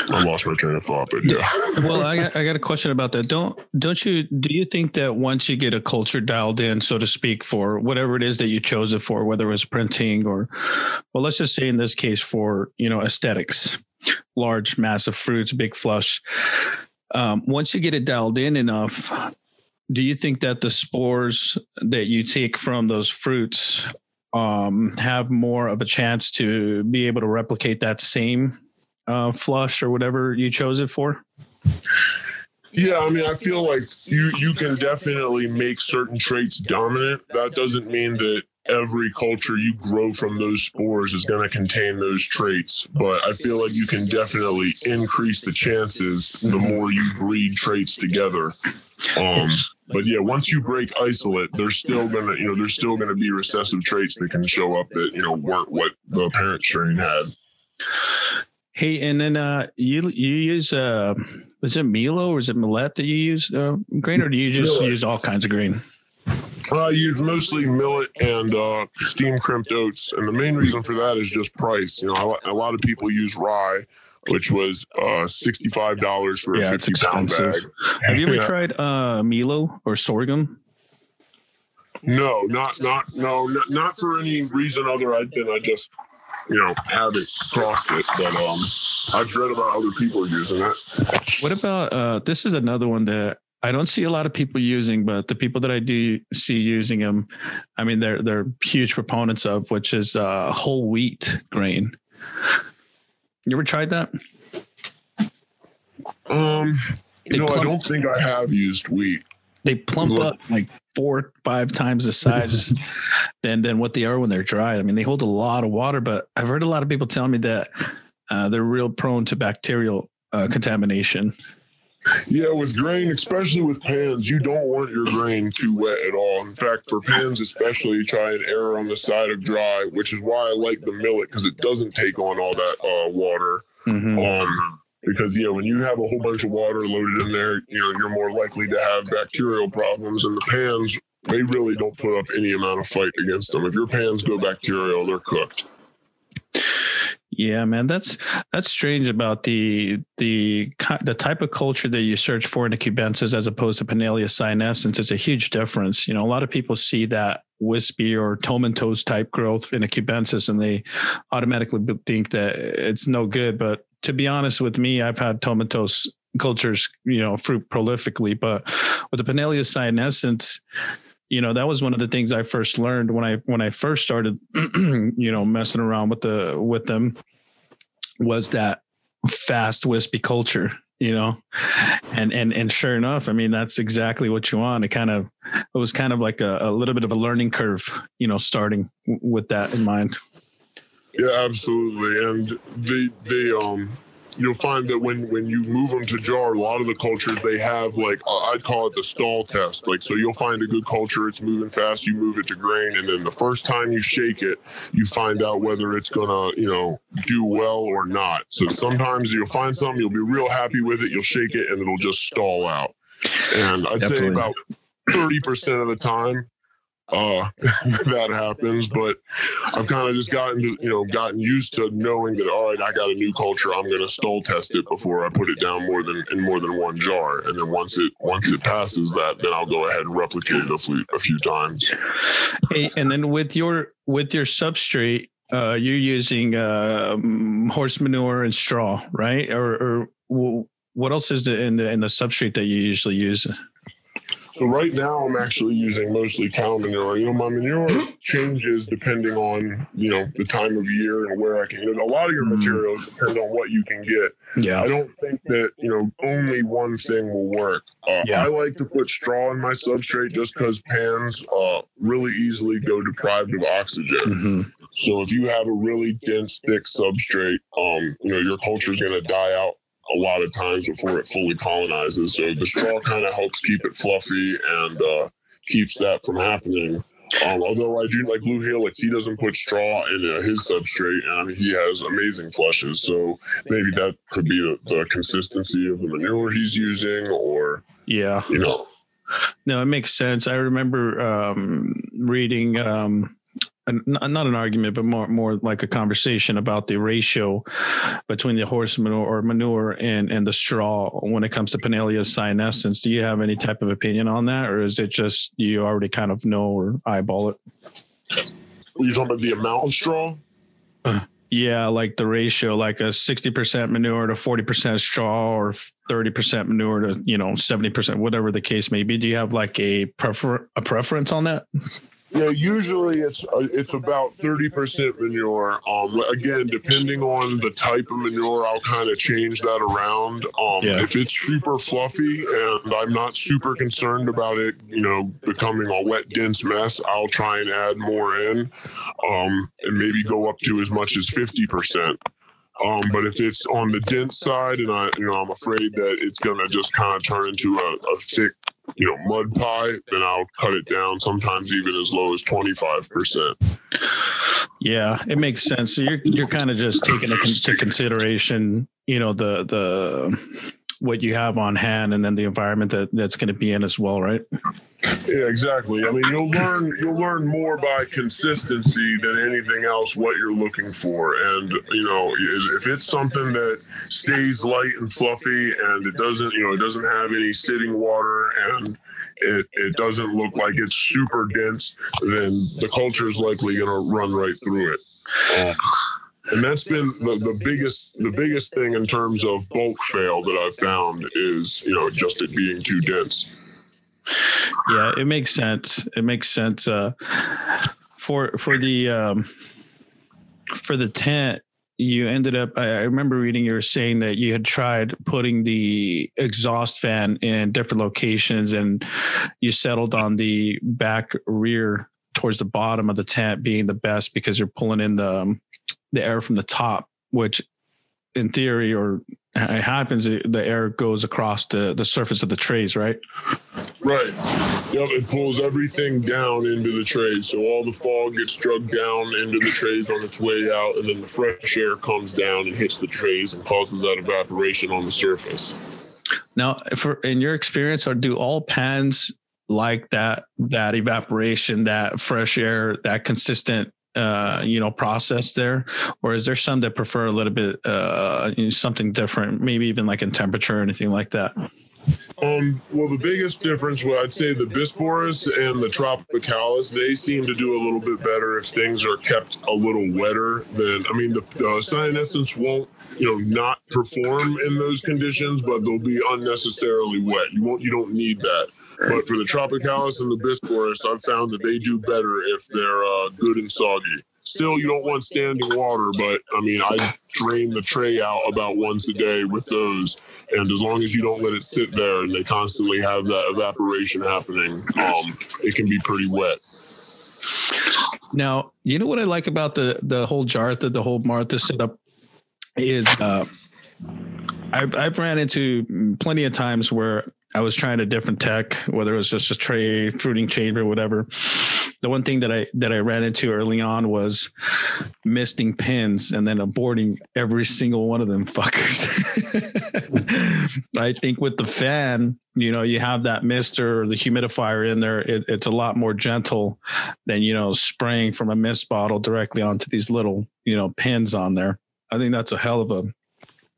I'm lost my train of thought, but yeah. Well, I, I got a question about that. Don't don't you do you think that once you get a culture dialed in, so to speak, for whatever it is that you chose it for, whether it was printing or, well, let's just say in this case for, you know, aesthetics, large, massive fruits, big flush. Um, once you get it dialed in enough, do you think that the spores that you take from those fruits um, have more of a chance to be able to replicate that same uh, flush or whatever you chose it for? Yeah, I mean, I feel like you, you can definitely make certain traits dominant. That doesn't mean that every culture you grow from those spores is going to contain those traits, but I feel like you can definitely increase the chances the more you breed traits together. Um, but yeah, once you break isolate, there's still gonna, you know, there's still gonna be recessive traits that can show up that, you know, weren't what the parent strain had. Hey, and then uh, you you use uh, is it Milo or is it millet that you use uh, grain, or do you just millet. Use all kinds of grain? I use mostly millet and uh, steam crimped oats, and the main reason for that is just price. You know, a lot of people use rye, which was uh, sixty-five dollars for yeah, a fifty-pound bag. Have you ever yeah. tried uh, Milo or sorghum? No, not not no, not, not for any reason other than I just, you know, haven't crossed it. But um, I've read about other people using it. What about uh, this? Is another one that I don't see a lot of people using, but the people that I do see using them, I mean, they're they're huge proponents of, which is uh, whole wheat grain. You ever tried that? Um, you know, plump, I don't think I have used wheat. They plump Look. up like four, five times the size than than what they are when they're dry. I mean, they hold a lot of water, but I've heard a lot of people tell me that uh, they're real prone to bacterial uh, contamination. Yeah, with grain, especially with pans, you don't want your grain too wet at all. In fact, for pans especially, try and err on the side of dry, which is why I like the millet, because it doesn't take on all that uh, water. Mm-hmm. Um, because, yeah, when you have a whole bunch of water loaded in there, you know, you're more likely to have bacterial problems. And the pans, they really don't put up any amount of fight against them. If your pans go bacterial, they're cooked. Yeah, man, that's that's strange about the the the type of culture that you search for in a Cubensis as opposed to Panaeolus cyanescens. It's a huge difference. You know, a lot of people see that wispy or toe and toes type growth in a Cubensis, and they automatically think that it's no good. But to be honest with me, I've had toe and toes cultures, you know, fruit prolifically, but with the Panaeolus cyanescens, you know, that was one of the things I first learned when I when I first started, you know, messing around with the with them, was that fast wispy culture, you know, and and and sure enough, I mean, that's exactly what you want. It kind of it was kind of like a, a little bit of a learning curve, you know, starting w- with that in mind. Yeah, absolutely, and they they um. You'll find that when, when you move them to jar, a lot of the cultures, they have like, uh, I'd call it the stall test. Like, so you'll find a good culture, it's moving fast, you move it to grain. And then the first time you shake it, you find out whether it's going to, you know, do well or not. So sometimes you'll find something, you'll be real happy with it, you'll shake it, and it'll just stall out. And I'd Definitely. say about thirty percent of the time, uh that happens, but I've kind of just gotten to, you know, gotten used to knowing that, all right, I got a new culture, I'm going to stall test it before I put it down more than in more than one jar, and then once it once it passes that, then I'll go ahead and replicate it a few, a few times. Hey, and then with your with your substrate, uh you're using uh um, horse manure and straw, right? Or, or what else is in the in the substrate that you usually use? So right now I'm actually using mostly cow manure. You know, my manure changes depending on, you know, the time of year and where I can, you know, a lot of your materials depend on what you can get. Yeah. I don't think that, you know, only one thing will work. Uh, yeah. I like to put straw in my substrate just because pans uh, really easily go deprived of oxygen. Mm-hmm. So if you have a really dense, thick substrate, um, you know, your culture is going to die out a lot of times before it fully colonizes. So the straw kind of helps keep it fluffy and uh, keeps that from happening. Um, although I do like Blue Helix, he doesn't put straw in uh, his substrate, and I mean, he has amazing flushes. So maybe that could be the, the consistency of the manure he's using, or, yeah, you know. No, it makes sense. I remember um, reading um, an, not an argument, but more more like a conversation about the ratio between the horse manure or manure and, and the straw when it comes to Panaeolus cyanescens. Do you have any type of opinion on that, or is it just you already kind of know or eyeball it? Are you talking about the amount of straw? Uh, yeah, like the ratio, like a sixty percent manure to forty percent straw, or thirty percent manure to, you know, seventy percent, whatever the case may be. Do you have like a prefer a preference on that? Yeah, usually it's uh, it's about thirty percent manure. Um, again, depending on the type of manure, I'll kind of change that around. Um, yeah. If it's super fluffy and I'm not super concerned about it, you know, becoming a wet, dense mess, I'll try and add more in, um, and maybe go up to as much as fifty percent. Um, but if it's on the dense side, and I, you know, I'm afraid that it's gonna just kind of turn into a, a thick, you know, mud pie, then I'll cut it down. Sometimes even as low as twenty-five percent. Yeah, it makes sense. So you're you're kind of just taking into consideration, you know, the the what you have on hand, and then the environment that that's going to be in as well, right? Yeah, exactly. I mean, you'll learn you'll learn more by consistency than anything else what you're looking for. And, you know, if it's something that stays light and fluffy and it doesn't, you know, it doesn't have any sitting water and it, it doesn't look like it's super dense, then the culture is likely going to run right through it. Um, And that's been the, the biggest the biggest thing in terms of bulk fail that I've found is, you know, just it being too dense. Yeah, it makes sense. It makes sense. Uh, for for the um, for the tent, you ended up, I remember reading you were saying that you had tried putting the exhaust fan in different locations, and you settled on the back rear towards the bottom of the tent being the best because you're pulling in the um, the air from the top, which in theory, or it happens, the air goes across the, the surface of the trays, right? Right. Yep, it pulls everything down into the trays. So all the fog gets dragged down into the trays on its way out, and then the fresh air comes down and hits the trays and causes that evaporation on the surface. Now, for in your experience, or do all pans like that, that evaporation, that fresh air, that consistent Uh, you know, process there, or is there some that prefer a little bit uh, you know, something different, maybe even like in temperature or anything like that? Um, well, the biggest difference, well, I'd say the Bisporus and the Tropicalis, they seem to do a little bit better if things are kept a little wetter than, I mean, the uh, cyanescence won't, you know, not perform in those conditions, but they'll be unnecessarily wet. You won't, you don't need that. But for the Tropicalis and the Bisporus, I've found that they do better if they're uh, good and soggy. Still, you don't want standing water, but, I mean, I drain the tray out about once a day with those. And as long as you don't let it sit there and they constantly have that evaporation happening, um, it can be pretty wet. Now, you know what I like about the, the whole Jartha, the whole Martha setup is uh, I've, I've ran into plenty of times where I was trying a different tech, whether it was just a tray, fruiting chamber, whatever. The one thing that I that I ran into early on was misting pins and then aborting every single one of them fuckers. I think with the fan, you know, you have that mister or the humidifier in there. It, it's a lot more gentle than, you know, spraying from a mist bottle directly onto these little, you know, pins on there. I think that's a hell of a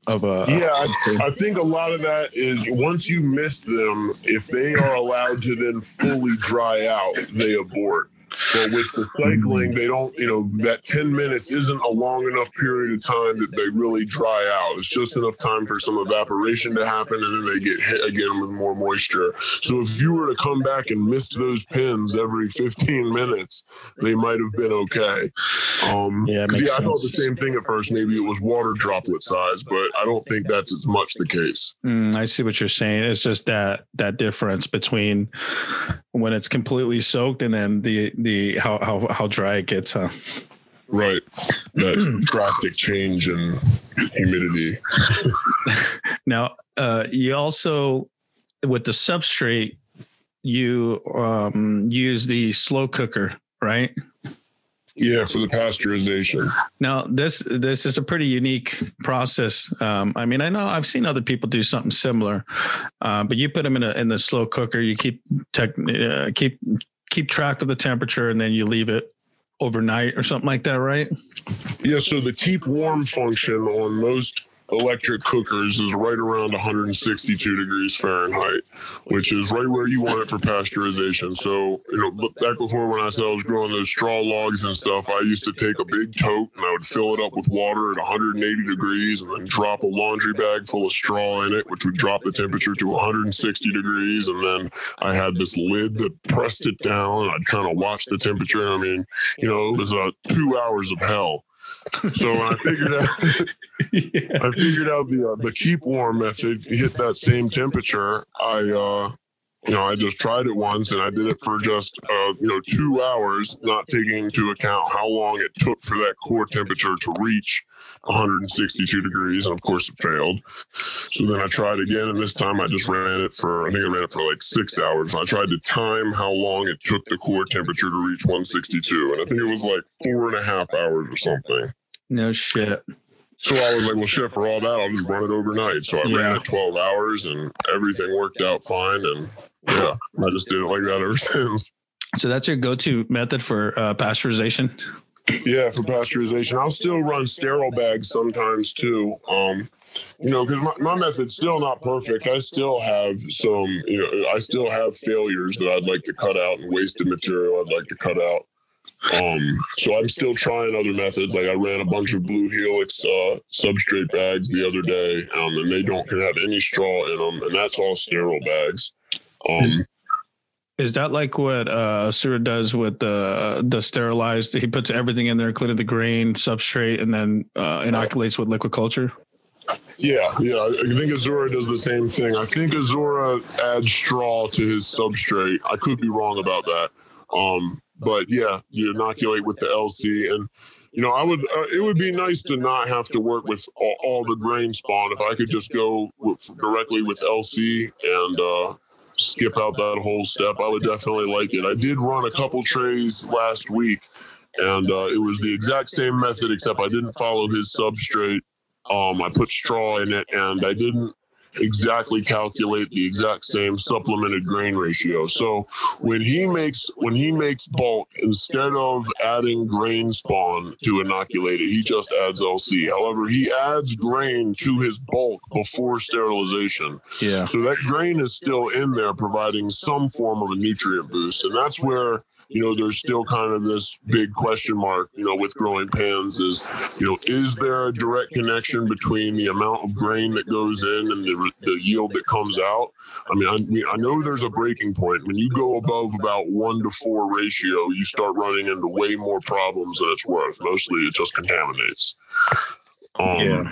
Of a, yeah, I, I think a lot of that is once you mist them, if they are allowed to then fully dry out, they abort. But with the cycling, they don't, you know, that ten minutes isn't a long enough period of time that they really dry out. It's just enough time for some evaporation to happen, and then they get hit again with more moisture. So if you were to come back and mist those pins every fifteen minutes, they might have been okay. Um, yeah, it makes yeah, I thought sense. The same thing at first. Maybe it was water droplet size, but I don't think that's as much the case. Mm, I see what you're saying. It's just that that difference between when it's completely soaked and then the the how how, how dry it gets, huh? Right, that drastic change in humidity. Now, uh, you also with the substrate, you um, use the slow cooker, right? Yeah, for the pasteurization. Now, this this is a pretty unique process. Um, I mean, I know I've seen other people do something similar, uh, but you put them in a in the slow cooker. You keep tech, uh, keep keep track of the temperature, and then you leave it overnight or something like that, right? Yeah, so the keep warm function on most electric cookers is right around one hundred sixty-two degrees Fahrenheit, which is right where you want it for pasteurization. So, you know, back before when I was growing those straw logs and stuff, I used to take a big tote and I would fill it up with water at one hundred eighty degrees and then drop a laundry bag full of straw in it, which would drop the temperature to one hundred sixty degrees. And then I had this lid that pressed it down and I'd kind of watch the temperature. I mean, you know, it was uh, two hours of hell. So when I figured out, yeah. I figured out the uh, the keep warm method, hit that same temperature. I, uh, you know, I just tried it once, and I did it for just uh, you know two hours, not taking into account how long it took for that core temperature to reach one hundred sixty-two degrees, and of course it failed. So then I tried again, and this time I just ran it for, I think I ran it for like six hours. And I tried to time how long it took the core temperature to reach one hundred sixty-two, and I think it was like four and a half hours or something. No shit. So I was like, well, shit, for all that, I'll just run it overnight. So I yeah. ran it twelve hours, and everything worked out fine, and yeah, I just did it like that ever since. So that's your go-to method for uh, pasteurization? Yeah, for pasteurization. I'll still run sterile bags sometimes too. Um, you know, because my, my method's still not perfect. I still have some, you know, I still have failures that I'd like to cut out and wasted material I'd like to cut out. Um, so I'm still trying other methods. Like I ran a bunch of Blue Helix uh, substrate bags the other day, um, and they don't have any straw in them, and that's all sterile bags. Um, Is that like what uh, Azura does with the the sterilized? He puts everything in there, including the grain, substrate, and then uh, inoculates with liquid culture? Yeah, yeah. I think Azura does the same thing. I think Azura adds straw to his substrate. I could be wrong about that. Um, but yeah, you inoculate with the L C. And, you know, I would. Uh, it would be nice to not have to work with all, all the grain spawn if I could just go with, directly with L C and uh skip out that whole step. I would definitely like it. I did run a couple trays last week, and uh, it was the exact same method, except I didn't follow his substrate. Um, I put straw in it, and I didn't exactly calculate the exact same supplemented grain ratio. So when he makes when he makes bulk, instead of adding grain spawn to inoculate it, he just adds L C. However, he adds grain to his bulk before sterilization. Yeah. So that grain is still in there, providing some form of a nutrient boost. And that's where, you know, there's still kind of this big question mark, you know, with growing pans is, you know, is there a direct connection between the amount of grain that goes in and the, the yield that comes out? I mean, I, I mean, I know there's a breaking point. When you go above about one to four ratio, you start running into way more problems than it's worth. Mostly it just contaminates. Um, yeah.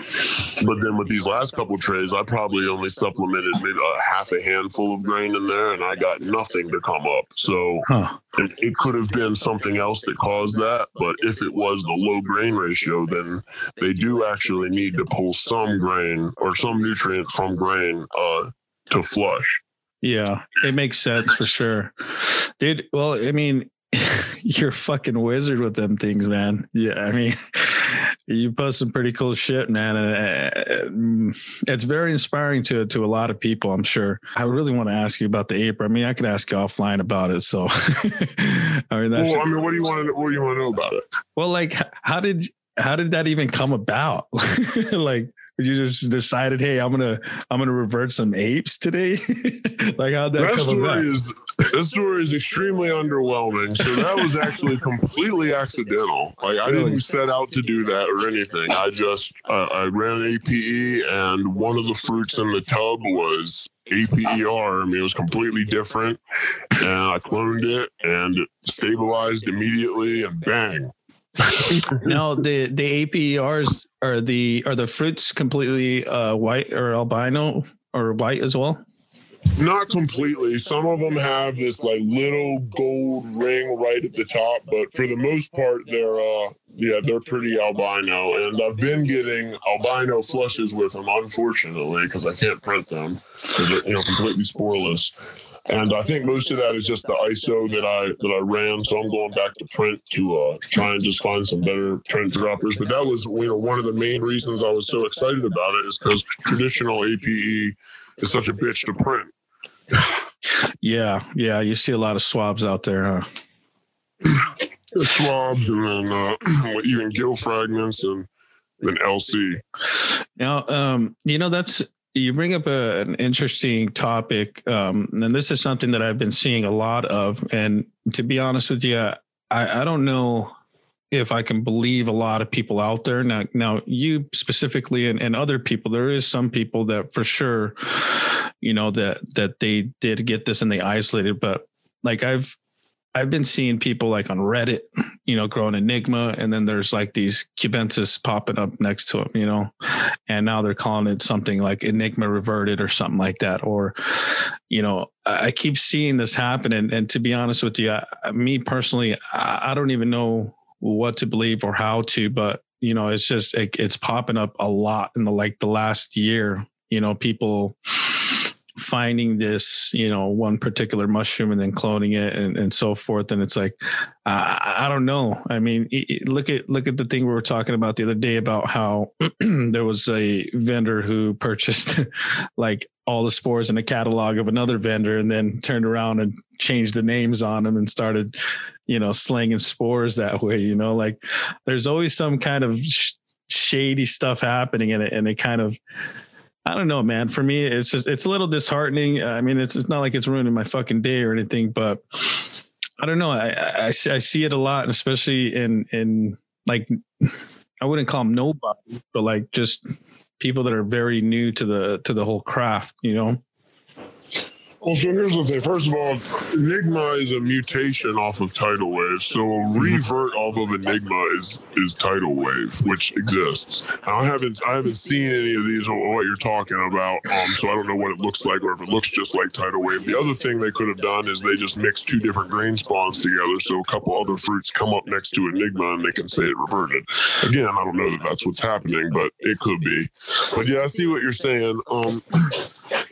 But then with these last couple of trays, I probably only supplemented maybe a half a handful of grain in there, and I got nothing to come up. So huh. it, it could have been something else that caused that. But if it was the low grain ratio, then they do actually need to pull some grain or some nutrient from grain uh, to flush. Yeah, it makes sense for sure. Dude, well, I mean, you're a fucking wizard with them things, man. Yeah, I mean... You post some pretty cool shit, man. And it's very inspiring to to a lot of people, I'm sure. I really want to ask you about the APER. I mean, I could ask you offline about it. So, I mean, that's well, I mean, what do you want to what do you want to know about it? Well, like, how did how did that even come about? Like, you just decided, hey, I'm gonna I'm gonna revert some apes today. Like, how'd that, that come story about? Is that story is extremely underwhelming. So that was actually completely accidental. Like, I didn't set out to do that or anything. I just uh, I ran an A P E, and one of the fruits in the tub was A P E R. I mean, it was completely different, and I cloned it, and it stabilized immediately, and bang. Now the the A P E Rs are the are the fruits completely uh, white or albino or white as well? Not completely. Some of them have this like little gold ring right at the top, but for the most part, they're uh, yeah, they're pretty albino. And I've been getting albino flushes with them, unfortunately, because I can't print them because they're, you know, completely sporeless. And I think most of that is just the I S O that I that I ran. So I'm going back to print to uh, try and just find some better print droppers. But that was, you know, one of the main reasons I was so excited about it is because traditional A P E is such a bitch to print. Yeah, yeah. You see a lot of swabs out there, huh? the swabs, and then uh, even gill fragments, and then L C. Now, um, you know, that's, you bring up a, an interesting topic. Um, and this is something that I've been seeing a lot of. And to be honest with you, I, I don't know if I can believe a lot of people out there. Now, now you specifically, and, and other people, there is some people that for sure, you know, that, that they did get this and they isolated, but like I've, I've been seeing people like on Reddit, you know, growing Enigma, and then there's like these Cubensis popping up next to them, you know, and now they're calling it something like Enigma reverted or something like that. Or, you know, I keep seeing this happen. And, and to be honest with you, I, me personally, I, I don't even know what to believe or how to, but you know, it's just, it, it's popping up a lot in the, like the last year, you know, people finding this, you know, one particular mushroom and then cloning it and, and so forth. And it's like, uh, I don't know. I mean, it, it, look at, look at the thing we were talking about the other day about how there was a vendor who purchased like all the spores in a catalog of another vendor and then turned around and changed the names on them and started, you know, slinging spores that way, you know, like there's always some kind of sh- shady stuff happening in it. And it kind of, I don't know, man. For me, it's just, it's a little disheartening. I mean, it's it's not like it's ruining my fucking day or anything, but I don't know. I, I, I see it a lot, and especially in, in like, I wouldn't call them nobody, but like just people that are very new to the, to the whole craft, you know? Well, so here's the thing. First of all, Enigma is a mutation off of Tidal Wave. So a revert off of Enigma is, is Tidal Wave, which exists. And I haven't I haven't seen any of these or what you're talking about, um, so I don't know what it looks like or if it looks just like Tidal Wave. The other thing they could have done is they just mixed two different grain spawns together, so a couple other fruits come up next to Enigma and they can say it reverted. Again, I don't know that that's what's happening, but it could be. But yeah, I see what you're saying. Um,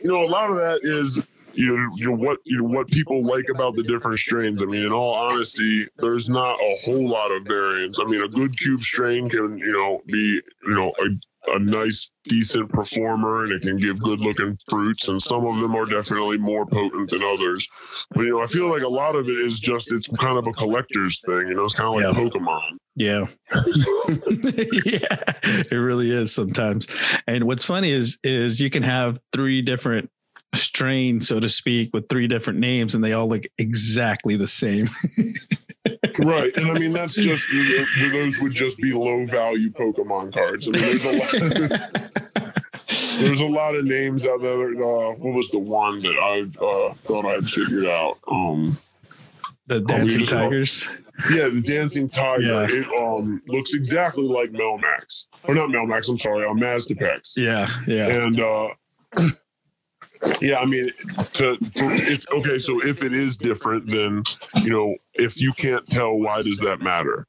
you know, a lot of that is... You, you what you what people like about the different strains. I mean, in all honesty, there's not a whole lot of variants. I mean, a good cube strain can, you know, be, you know, a, a nice, decent performer, and it can give good-looking fruits, and some of them are definitely more potent than others. But, you know, I feel like a lot of it is just, it's kind of a collector's thing, you know, it's kind of like yeah. Pokemon. Yeah. Yeah, it really is sometimes. And what's funny is is you can have three different strain, so to speak, with three different names, and they all look exactly the same. Right. And I mean, that's just, those would just be low value Pokemon cards. I mean, there's a lot, there's a lot of names out there. Uh, what was the one that I uh, thought I'd figured out? Um, The Dancing oh, Tigers? All, yeah, the Dancing Tiger. Yeah. It um, looks exactly like Melmax. Or not Melmax, I'm sorry, uh, Mazdapex. Yeah, yeah. And, uh, yeah, I mean, to, if, okay, so if it is different, then, you know, if you can't tell, why does that matter?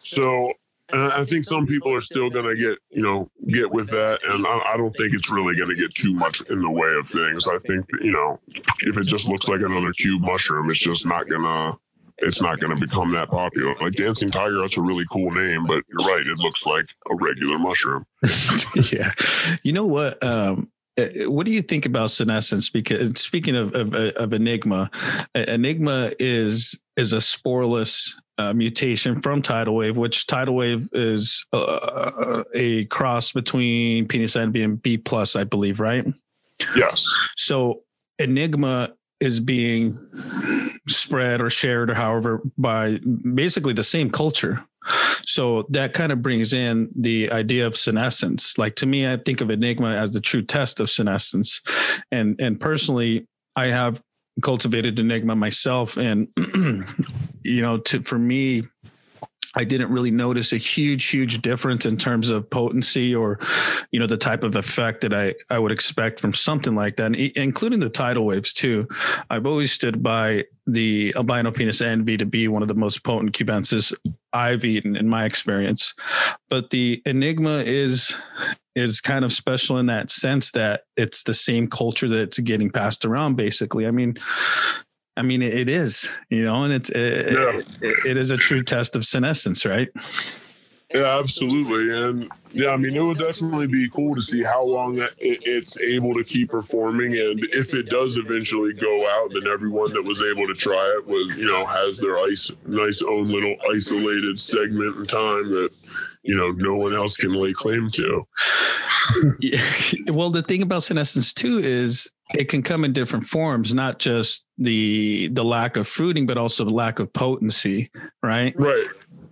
So and I think some people are still going to get, you know, get with that. And I, I don't think it's really going to get too much in the way of things. I think, you know, if it just looks like another cube mushroom, it's just not going to, it's not going to become that popular. Like Dancing Tiger, that's a really cool name, but you're right, it looks like a regular mushroom. Yeah. You know what? Um, What do you think about senescence? Because speaking of, of, of Enigma, Enigma is is a sporeless uh, mutation from Tidal Wave, which Tidal Wave is uh, a cross between Penis Envy and B plus, I believe, right? Yes. So Enigma is being spread or shared or however by basically the same culture. So that kind of brings in the idea of senescence. Like to me, I think of Enigma as the true test of senescence. And, and personally, I have cultivated Enigma myself. And, you know, to, for me, I didn't really notice a huge, huge difference in terms of potency or, you know, the type of effect that I, I would expect from something like that, and including the tidal waves too. I've always stood by the albino penis envy to be one of the most potent cubensis I've eaten in my experience. But the Enigma is, is kind of special in that sense that it's the same culture that it's getting passed around basically. I mean, I mean, it is, you know, and it's, it, yeah. it, it is a true test of senescence, right? Yeah, absolutely. And yeah, I mean, it would definitely be cool to see how long it, it's able to keep performing. And if it does eventually go out, then everyone that was able to try it was, you know, has their ice, nice own little isolated segment in time that, you know, no one else can lay claim to. Yeah. Well, the thing about senescence too is it can come in different forms, not just the the lack of fruiting, but also the lack of potency, right? Right.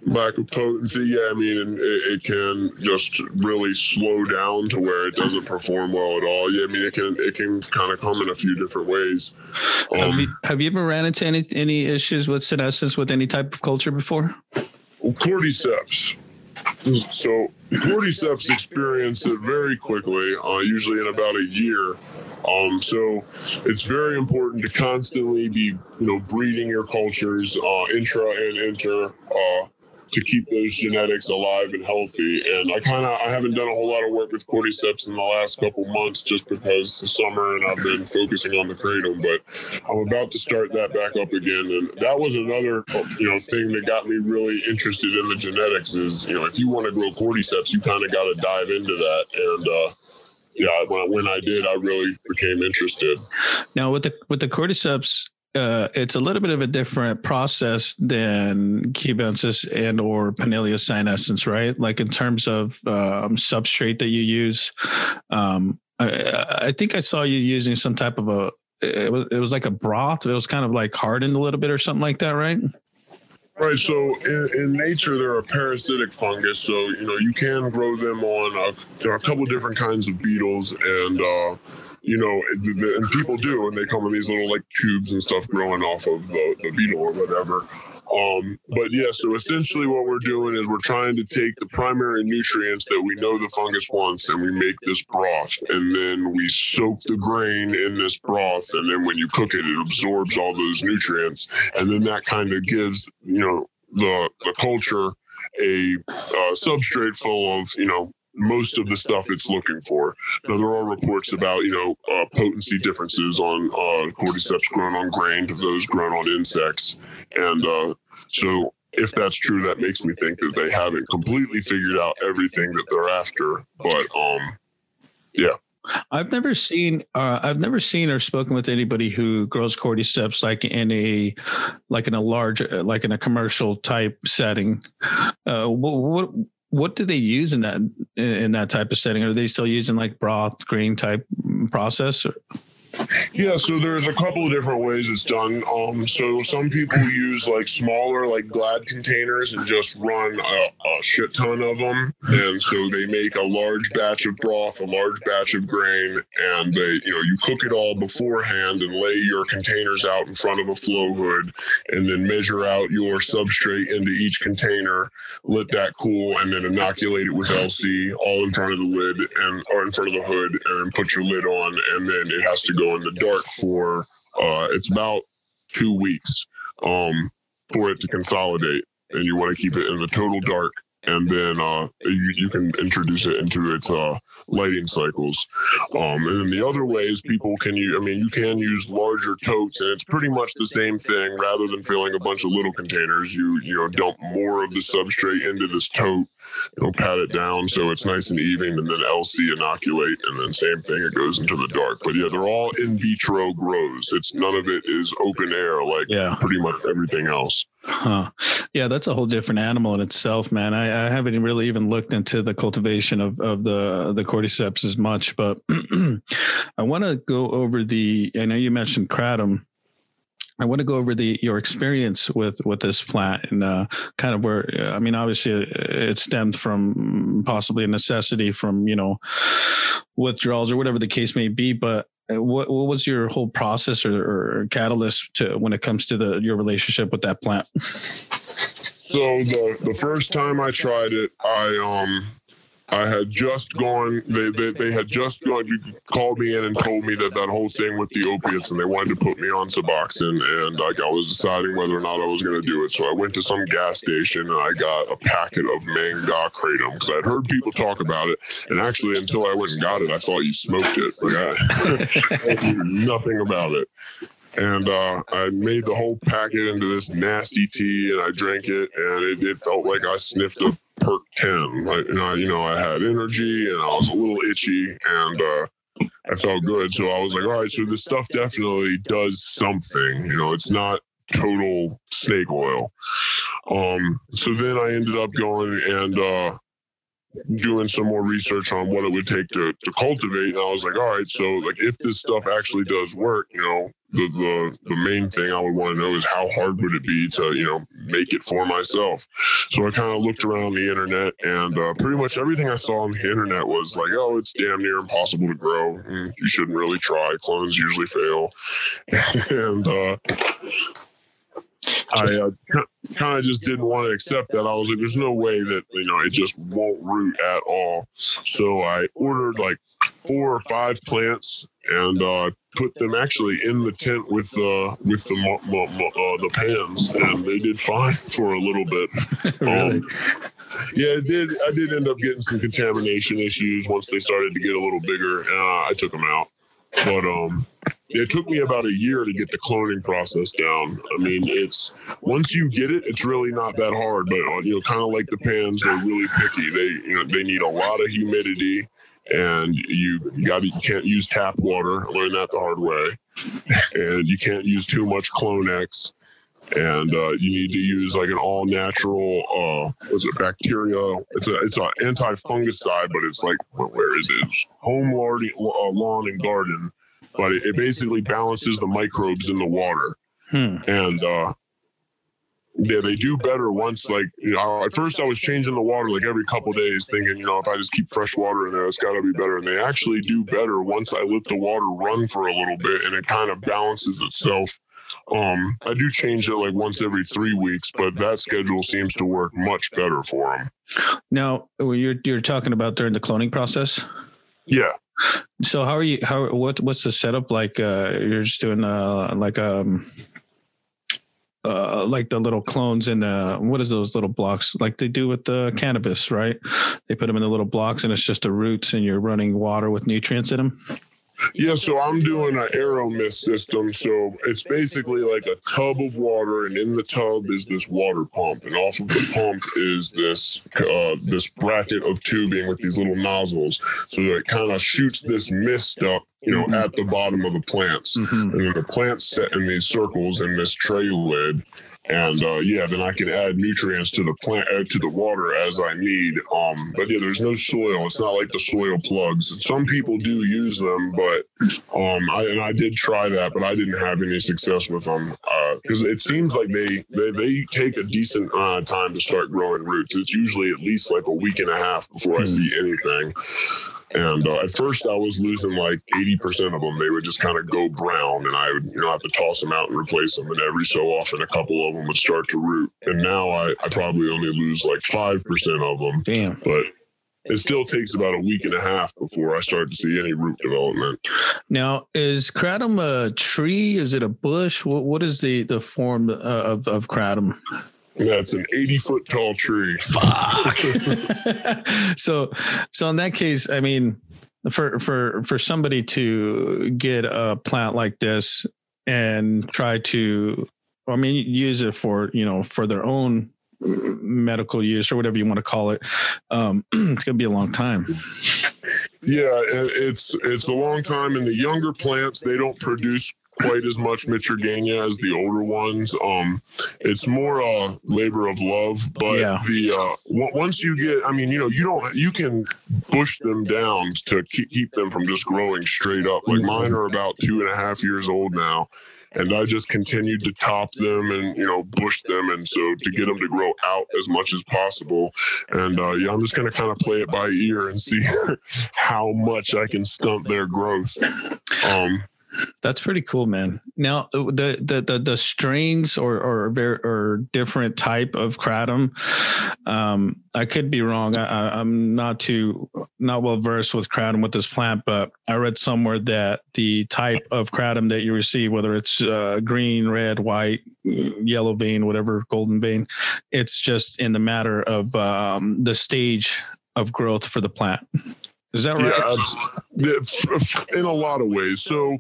Lack of potency, yeah. I mean, and it, it can just really slow down to where it doesn't perform well at all. Yeah, I mean, it can it can kind of come in a few different ways. Um, have, you, have you ever ran into any any issues with senescence with any type of culture before? Well, cordyceps. So cordyceps experience it very quickly, uh, usually in about a year. Um, so it's very important to constantly be, you know, breeding your cultures uh, intra and inter uh, to keep those genetics alive and healthy. And I kind of I haven't done a whole lot of work with cordyceps in the last couple months just because it's summer and I've been focusing on the kratom. But I'm about to start that back up again. And that was another, you know, thing that got me really interested in the genetics is, you know, if you want to grow cordyceps, you kind of got to dive into that. And uh, yeah, when I, when I did, I really became interested. Now with the with the cordyceps, uh, it's a little bit of a different process than Cubensis and or Panaeolus cyanescens, right? Like in terms of um, substrate that you use. Um, I, I think I saw you using some type of a, it was, it was like a broth. It was kind of like hardened a little bit or something like that, right? Right. So in, in nature, they're a parasitic fungus. So, you know, you can grow them on, a, there are a couple different kinds of beetles and, uh, you know, and people do, and they come in these little like tubes and stuff growing off of the, the beetle or whatever. Um, but yeah, so essentially what we're doing is we're trying to take the primary nutrients that we know the fungus wants and we make this broth, and then we soak the grain in this broth. And then when you cook it, it absorbs all those nutrients. And then that kind of gives, you know, the, the culture a uh, substrate full of, you know, most of the stuff it's looking for. Now, there are reports about, you know, uh, potency differences on uh, cordyceps grown on grain to those grown on insects. And uh, so if that's true, that makes me think that they haven't completely figured out everything that they're after. But um, yeah. I've never seen, uh, I've never seen or spoken with anybody who grows cordyceps like in a, like in a large, like in a commercial type setting. Uh, what, what What do they use in that in that type of setting? Are they still using like broth, grain type process? Or? Yeah, so there's a couple of different ways it's done. Um, so some people use like smaller, like Glad containers and just run a, a shit ton of them. And so they make a large batch of broth, a large batch of grain, and they, you know, you cook it all beforehand and lay your containers out in front of a flow hood and then measure out your substrate into each container, let that cool, and then inoculate it with L C all in front of the lid and or in front of the hood, and then put your lid on, and then it has to go in the dark for uh it's about two weeks um for it to consolidate, and you want to keep it in the total dark, and then uh you, you can introduce it into its uh lighting cycles. Um and then the other ways people can use, I mean you can use larger totes, and it's pretty much the same thing. Rather than filling a bunch of little containers, you you know dump more of the substrate into this tote, you know, pat it down so it's nice and even, and then L C inoculate, and then same thing, it goes into the dark. But yeah, they're all in vitro grows. It's none of it is open air like yeah. pretty much everything else. Huh. Yeah, that's a whole different animal in itself, man. I, I haven't really even looked into the cultivation of, of the the cordyceps as much, but I want to go over the, I know you mentioned kratom. I want to go over the your experience with, with this plant and uh, kind of where, I mean, obviously it stemmed from possibly a necessity from, you know, withdrawals or whatever the case may be. But what, what was your whole process or, or catalyst to when it comes to the your relationship with that plant? So the, the first time I tried it, I um. I had just gone, they, they they had just gone, you called me in and told me that that whole thing with the opiates, and they wanted to put me on Suboxone, and like I was deciding whether or not I was going to do it. So I went to some gas station and I got a packet of Mangda kratom because I'd heard people talk about it. And actually, until I went and got it, I thought you smoked it. Like I, I knew nothing about it. And uh, I made the whole packet into this nasty tea and I drank it, and it, it felt like I sniffed a perked ten. Like, and I, you know, I had energy and I was a little itchy and uh, I felt good. So I was like, all right, so this stuff definitely does something. You know, it's not total snake oil. Um, so then I ended up going and uh, doing some more research on what it would take to, to cultivate. And I was like, all right, so like if this stuff actually does work, you know, the, the, the main thing I would want to know is how hard would it be to, you know, make it for myself. So I kind of looked around the internet and uh, pretty much everything I saw on the internet was like, oh, it's damn near impossible to grow. You shouldn't really try. Clones usually fail. and, uh, I uh, kind of just didn't want to accept that. I was like, there's no way that, you know, it just won't root at all. So I ordered like four or five plants and uh, put them actually in the tent with, uh, with the uh, the pans, and they did fine for a little bit. Really? Um, yeah, it did. I did end up getting some contamination issues once they started to get a little bigger. Uh, I took them out. But um, it took me about a year to get the cloning process down. I mean, it's once you get it, it's really not that hard. But you know, kind of like the pans, they're really picky. They you know they need a lot of humidity, and you got you can't use tap water. I learned that the hard way. And you can't use too much Clonex. And uh, you need to use like an all natural, uh, was it bacteria? It's a it's an anti-fungicide, but it's like, well, where is it? It's home lawn, uh, lawn and garden, but it, it basically balances the microbes in the water. Hmm. And uh, yeah, they do better once like, you know, at first I was changing the water like every couple of days thinking, you know, if I just keep fresh water in there, it's got to be better. And they actually do better once I let the water run for a little bit and it kind of balances itself. Um, I do change it like once every three weeks, but that schedule seems to work much better for them. Now, you're you're talking about during the cloning process? Yeah. So how are you? How what what's the setup like? Uh, you're just doing uh, like um, uh, like the little clones in the what is those little blocks like they do with the cannabis, right? They put them in the little blocks, and it's just the roots, and you're running water with nutrients in them. Yeah, so I'm doing an aeromist system. So it's basically like a tub of water, and in the tub is this water pump, and off of the pump is this uh, this bracket of tubing with these little nozzles. So it kind of shoots this mist up, you know, at the bottom of the plants, mm-hmm. and then the plants set in these circles in this tray lid. And uh, yeah, then I can add nutrients to the plant, uh, to the water as I need. Um, but yeah, there's no soil. It's not like the soil plugs. Some people do use them, but um, I and I did try that, but I didn't have any success with them because uh, it seems like they they, they take a decent uh, time to start growing roots. It's usually at least like a week and a half before I see anything. And uh, at first I was losing like eighty percent of them. They would just kind of go brown, and I would, you know, have to toss them out and replace them. And every so often a couple of them would start to root. And now I, I probably only lose like five percent of them. Damn. But it still takes about a week and a half before I start to see any root development. Now, is kratom a tree? Is it a bush? What What is the, the form of, of kratom? That's an eighty foot tall tree. Fuck. so, so in that case, I mean, for, for, for somebody to get a plant like this and try to, I mean, use it for, you know, for their own medical use or whatever you want to call it. Um, it's going to be a long time. Yeah. It's, it's a long time. And the younger plants, they don't produce quite as much mitragania as the older ones. Um, it's more uh labor of love, but yeah. the uh, w- once you get, I mean, you know, you don't, you can push them down to keep, keep them from just growing straight up. Like mine are about two and a half years old now, and I just continued to top them and, you know, bush them. And so to get them to grow out as much as possible. And uh, yeah, I'm just going to kind of play it by ear and see how much I can stunt their growth. Um, That's pretty cool, man. Now, the the the, the strains or or very, or different type of kratom. Um, I could be wrong. I, I'm not too not well versed with kratom with this plant, but I read somewhere that the type of kratom that you receive, whether it's uh, green, red, white, yellow vein, whatever, golden vein, it's just in the matter of um, the stage of growth for the plant. Is that right? Yeah, in a lot of ways. So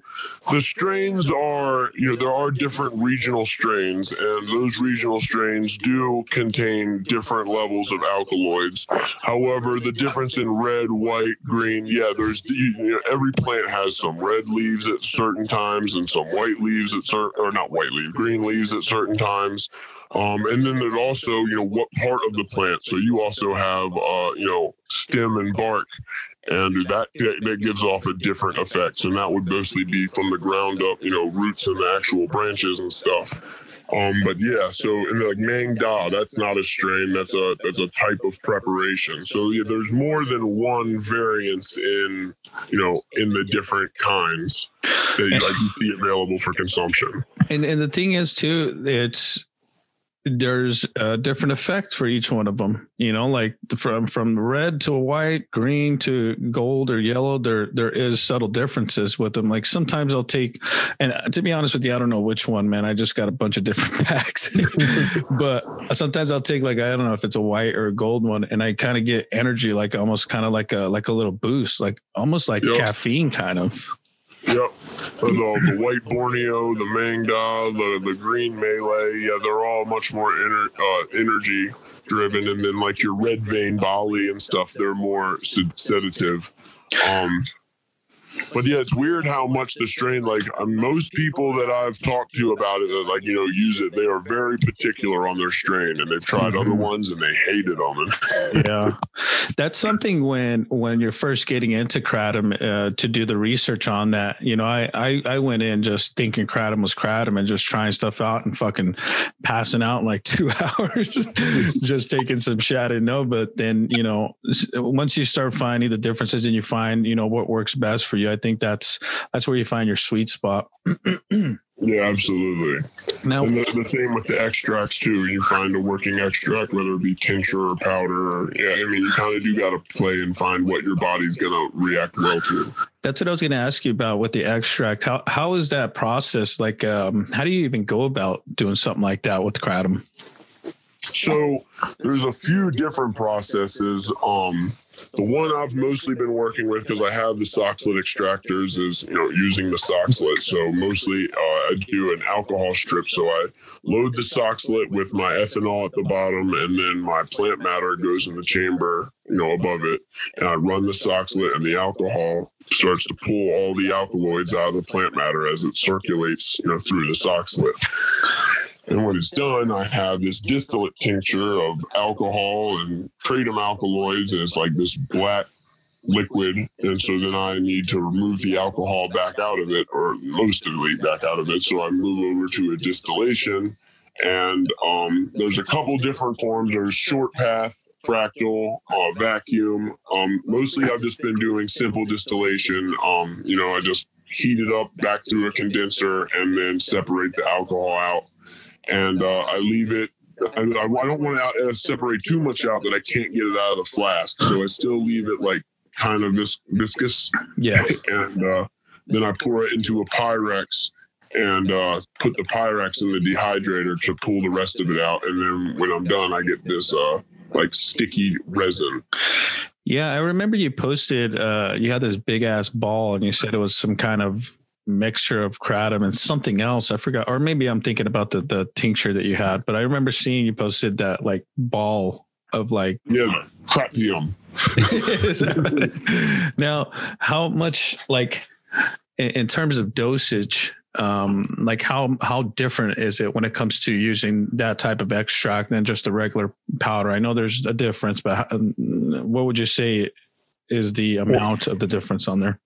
the strains are, you know, there are different regional strains, and those regional strains do contain different levels of alkaloids. However, the difference in red, white, green, yeah, there's, you know, every plant has some red leaves at certain times and some white leaves at certain, or not white leaves, green leaves at certain times. Um, and then there's also, you know, what part of the plant. So you also have, uh, you know, stem and bark. And that, that gives off a different effect. And that would mostly be from the ground up, you know, roots and the actual branches and stuff. Um, but yeah, so and like Mangda, that's not a strain. That's a that's a type of preparation. So yeah, there's more than one variance in, you know, in the different kinds that like you see available for consumption. And and the thing is too, it's there's a different effect for each one of them, you know, like from, from red to white, green to gold or yellow, there, there is subtle differences with them. Like sometimes I'll take, and to be honest with you, I don't know which one, man, I just got a bunch of different packs, but sometimes I'll take like, I don't know if it's a white or a gold one. And I kind of get energy, like almost kind of like a, like a little boost, like almost like yep. caffeine kind of. Yep. The, the white Borneo, the Mangda, the, the green Melee, yeah, they're all much more ener- uh, energy driven. And then like your red vein Bali and stuff, they're more sed- sedative. Um, but yeah, it's weird how much the strain, like uh, most people that I've talked to about it, that like, you know, use it, they are very particular on their strain, and they've tried mm-hmm. other ones and they hated them. Yeah. That's something when, when you're first getting into kratom, uh, to do the research on that, you know, I, I, I went in just thinking kratom was kratom and just trying stuff out and fucking passing out in like two hours, just taking some shot and no, but then, you know, once you start finding the differences and you find, you know, what works best for you, I think that's that's where you find your sweet spot. Yeah, absolutely. Now, and the, the same with the extracts too. You find a working extract, whether it be tincture or powder. Or, yeah, I mean, you kind of do got to play and find what your body's going to react well to. That's what I was going to ask you about with the extract. How how is that process? Like, um, how do you even go about doing something like that with kratom? So there's a few different processes. Um, the one I've mostly been working with, because I have the Soxhlet extractors, is, you know, using the Soxhlet. So mostly uh, I do an alcohol strip. So I load the Soxhlet with my ethanol at the bottom, and then my plant matter goes in the chamber, you know, above it. And I run the Soxhlet, and the alcohol starts to pull all the alkaloids out of the plant matter as it circulates, you know, through the Soxhlet. And when it's done, I have this distillate tincture of alcohol and kratom alkaloids, and it's like this black liquid. And so then I need to remove the alcohol back out of it, or mostly back out of it. So I move over to a distillation, and um, there's a couple different forms. There's short path, fractal, uh, vacuum. Um, mostly I've just been doing simple distillation. Um, you know, I just heat it up back through a condenser and then separate the alcohol out. And uh, I leave it, I, I don't want to uh, separate too much out that I can't get it out of the flask. So I still leave it like kind of vis- viscous. Yeah. And uh, then I pour it into a Pyrex and uh, put the Pyrex in the dehydrator to pull the rest of it out. And then when I'm done, I get this uh, like sticky resin. Yeah. I remember you posted, uh, you had this big ass ball, and you said it was some kind of mixture of kratom and something else. I forgot, or maybe I'm thinking about the the tincture that you had, but I remember seeing you posted that like ball of like yeah kratom. Now, how much, like in, in terms of dosage, um like how how different is it when it comes to using that type of extract than just the regular powder? I know there's a difference, but how, what would you say is the amount of the difference on there?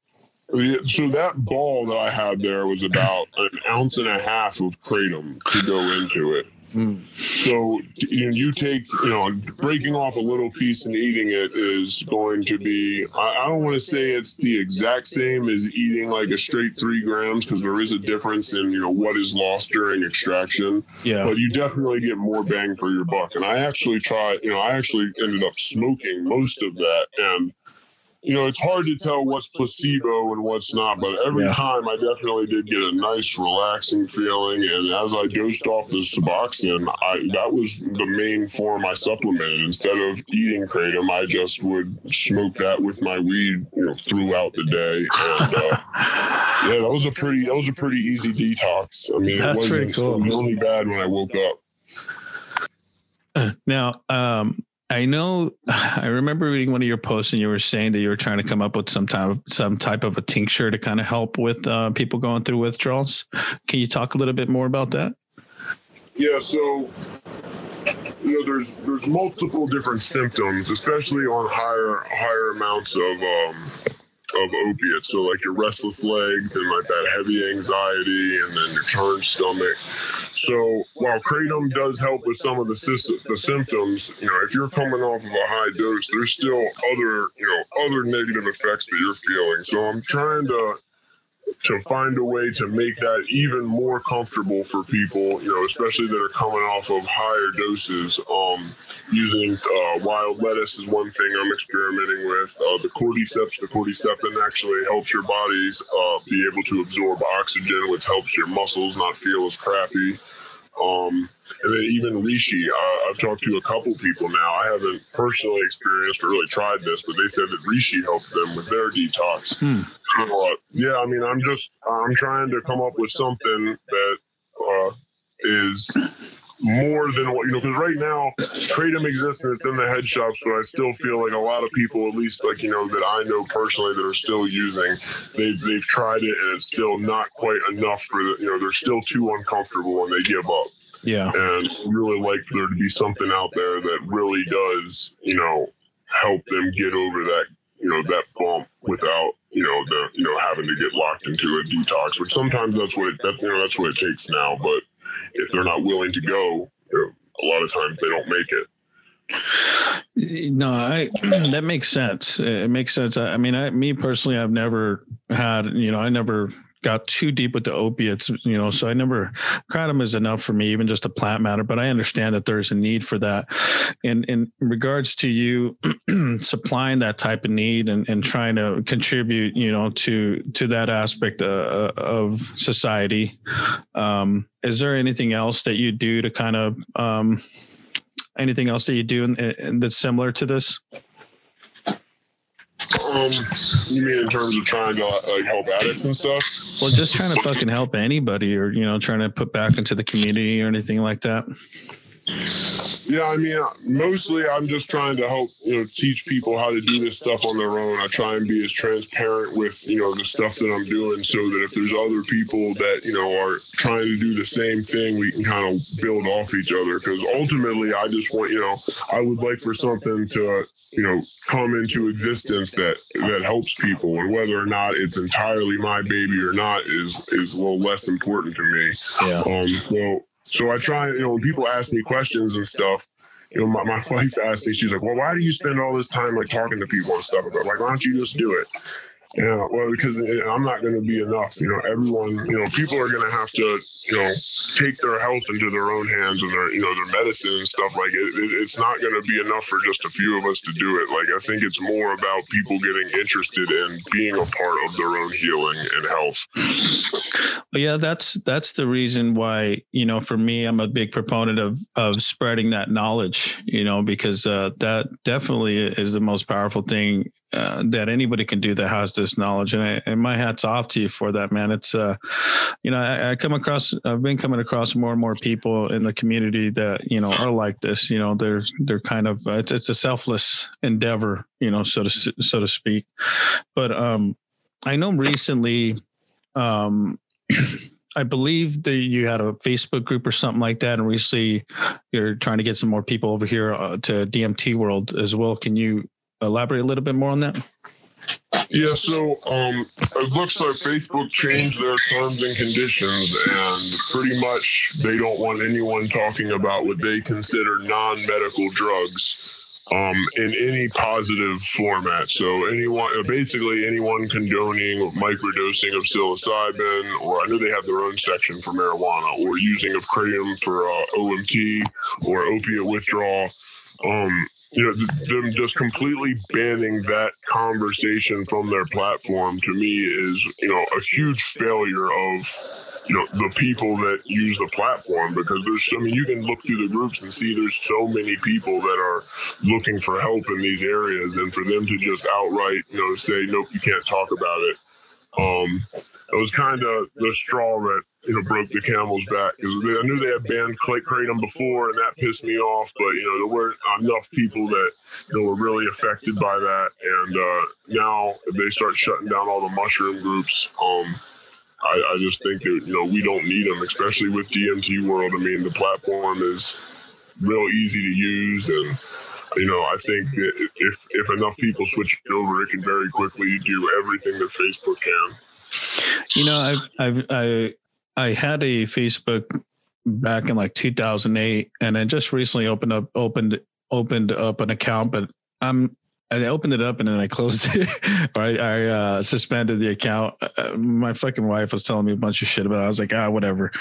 So that ball that I had there was about an ounce and a half of kratom to go into it. Mm. So you, you take, you know, breaking off a little piece and eating it is going to be, I, I don't want to say it's the exact same as eating like a straight three grams because there is a difference in, you know, what is lost during extraction. Yeah. But you definitely get more bang for your buck. And I actually tried, you know, I actually ended up smoking most of that. And you know, it's hard to tell what's placebo and what's not, but every yeah. time I definitely did get a nice relaxing feeling. And as I dosed off the Suboxone, I, that was the main form I supplemented. Instead of eating kratom, I just would smoke that with my weed, you know, throughout the day. And, uh, yeah, that was a pretty, that was a pretty easy detox. I mean, That's it wasn't cool. really bad when I woke up. Now, um, I know, I remember reading one of your posts and you were saying that you were trying to come up with some type, some type of a tincture to kind of help with uh, people going through withdrawals. Can you talk a little bit more about that? Yeah, so, you know, there's there's multiple different symptoms, especially on higher higher amounts of um, of opiates. So like your restless legs and like that heavy anxiety and then your turned stomach. So while kratom does help with some of the, system, the symptoms, you know, if you're coming off of a high dose, there's still other, you know, other negative effects that you're feeling. So I'm trying to to find a way to make that even more comfortable for people, you know, especially that are coming off of higher doses. Um, using uh, wild lettuce is one thing I'm experimenting with. Uh, the cordyceps, the cordycepin actually helps your bodies uh, be able to absorb oxygen, which helps your muscles not feel as crappy. Um, and then even Reishi, uh, I've talked to a couple people now. I haven't personally experienced or really tried this, but they said that Reishi helped them with their detox. Hmm. So, uh, yeah, I mean, I'm just, I'm trying to come up with something that uh, is more than what, you know, because right now, kratom exists and it's in the head shops, but I still feel like a lot of people, at least like, you know, that I know personally that are still using, they've, they've tried it and it's still not quite enough for, the, you know, they're still too uncomfortable and they give up. Yeah. And really like there to be something out there that really does, you know, help them get over that, you know, that bump without, you know, the, you know, having to get locked into a detox, which sometimes that's what, it, that, you know, that's what it takes now, but if they're not willing to go, you know, a lot of times they don't make it. No, I, that makes sense. It makes sense. I, I mean, I, me personally, I've never had, you know, I never got too deep with the opiates, you know, so I never, kratom is enough for me, even just a plant matter, but I understand that there's a need for that. And in regards to you supplying that type of need and, and trying to contribute, you know, to, to that aspect uh, of society, um, is there anything else that you do to kind of, um, anything else that you do in, in, that's similar to this? Um, you mean in terms of trying to like help addicts and stuff? Well, just trying to fucking help anybody, or you know, trying to put back into the community or anything like that. Yeah, I mean, mostly I'm just trying to help, you know, teach people how to do this stuff on their own. I try and be as transparent with, you know, the stuff that I'm doing so that if there's other people that, you know, are trying to do the same thing, we can kind of build off each other. Because ultimately, I just want, you know, I would like for something to, you know, come into existence that that helps people. And whether or not it's entirely my baby or not is, is a little less important to me. Yeah. Um, so... So I try, you know, when people ask me questions and stuff, you know, my, my wife asked me, she's like, well, why do you spend all this time like talking to people and stuff about like, why don't you just do it? Yeah, well, because I'm not going to be enough. You know, everyone, you know, people are going to have to, you know, take their health into their own hands and their, you know, their medicine and stuff like it. it it's not going to be enough for just a few of us to do it. Like, I think it's more about people getting interested in being a part of their own healing and health. Well, yeah, that's, that's the reason why, you know, for me, I'm a big proponent of, of spreading that knowledge, you know, because uh, that definitely is the most powerful thing Uh, that anybody can do that has this knowledge. And, I, and my hat's off to you for that, man. It's, uh, you know, I, I come across, I've been coming across more and more people in the community that, you know, are like this, you know, they're, they're kind of, uh, it's, it's a selfless endeavor, you know, so to, so to speak. But, um, I know recently, um, I believe that you had a Facebook group or something like that. And recently you're trying to get some more people over here uh, to D M T World as well. Can you elaborate a little bit more on that? Yeah, so um, it looks like Facebook changed their terms and conditions, and pretty much they don't want anyone talking about what they consider non-medical drugs um, in any positive format. So anyone, basically anyone condoning microdosing of psilocybin, or I know they have their own section for marijuana, or using of kratom for uh, O M T or opiate withdrawal. Um, you know, them just completely banning that conversation from their platform to me is, you know, a huge failure of, you know, the people that use the platform, because there's, I mean, you can look through the groups and see there's so many people that are looking for help in these areas, and for them to just outright, you know, say, nope, you can't talk about it. Um, it was kind of the straw that, you know, broke the camel's back. Because I knew they had banned kratom before, and that pissed me off. But, you know, there weren't enough people that, you know, were really affected by that. And uh, now they start shutting down all the mushroom groups. Um, I, I just think that, you know, we don't need them, especially with D M T World. I mean, the platform is real easy to use, and, you know, I think that if if enough people switch it over, it can very quickly do everything that Facebook can. You know, I've I've I I had a Facebook back in like two thousand eight, and I just recently opened up opened opened up an account, but I'm. I opened it up and then I closed it. Or I, I uh, suspended the account. Uh, my fucking wife was telling me a bunch of shit about it. I was like, ah, whatever.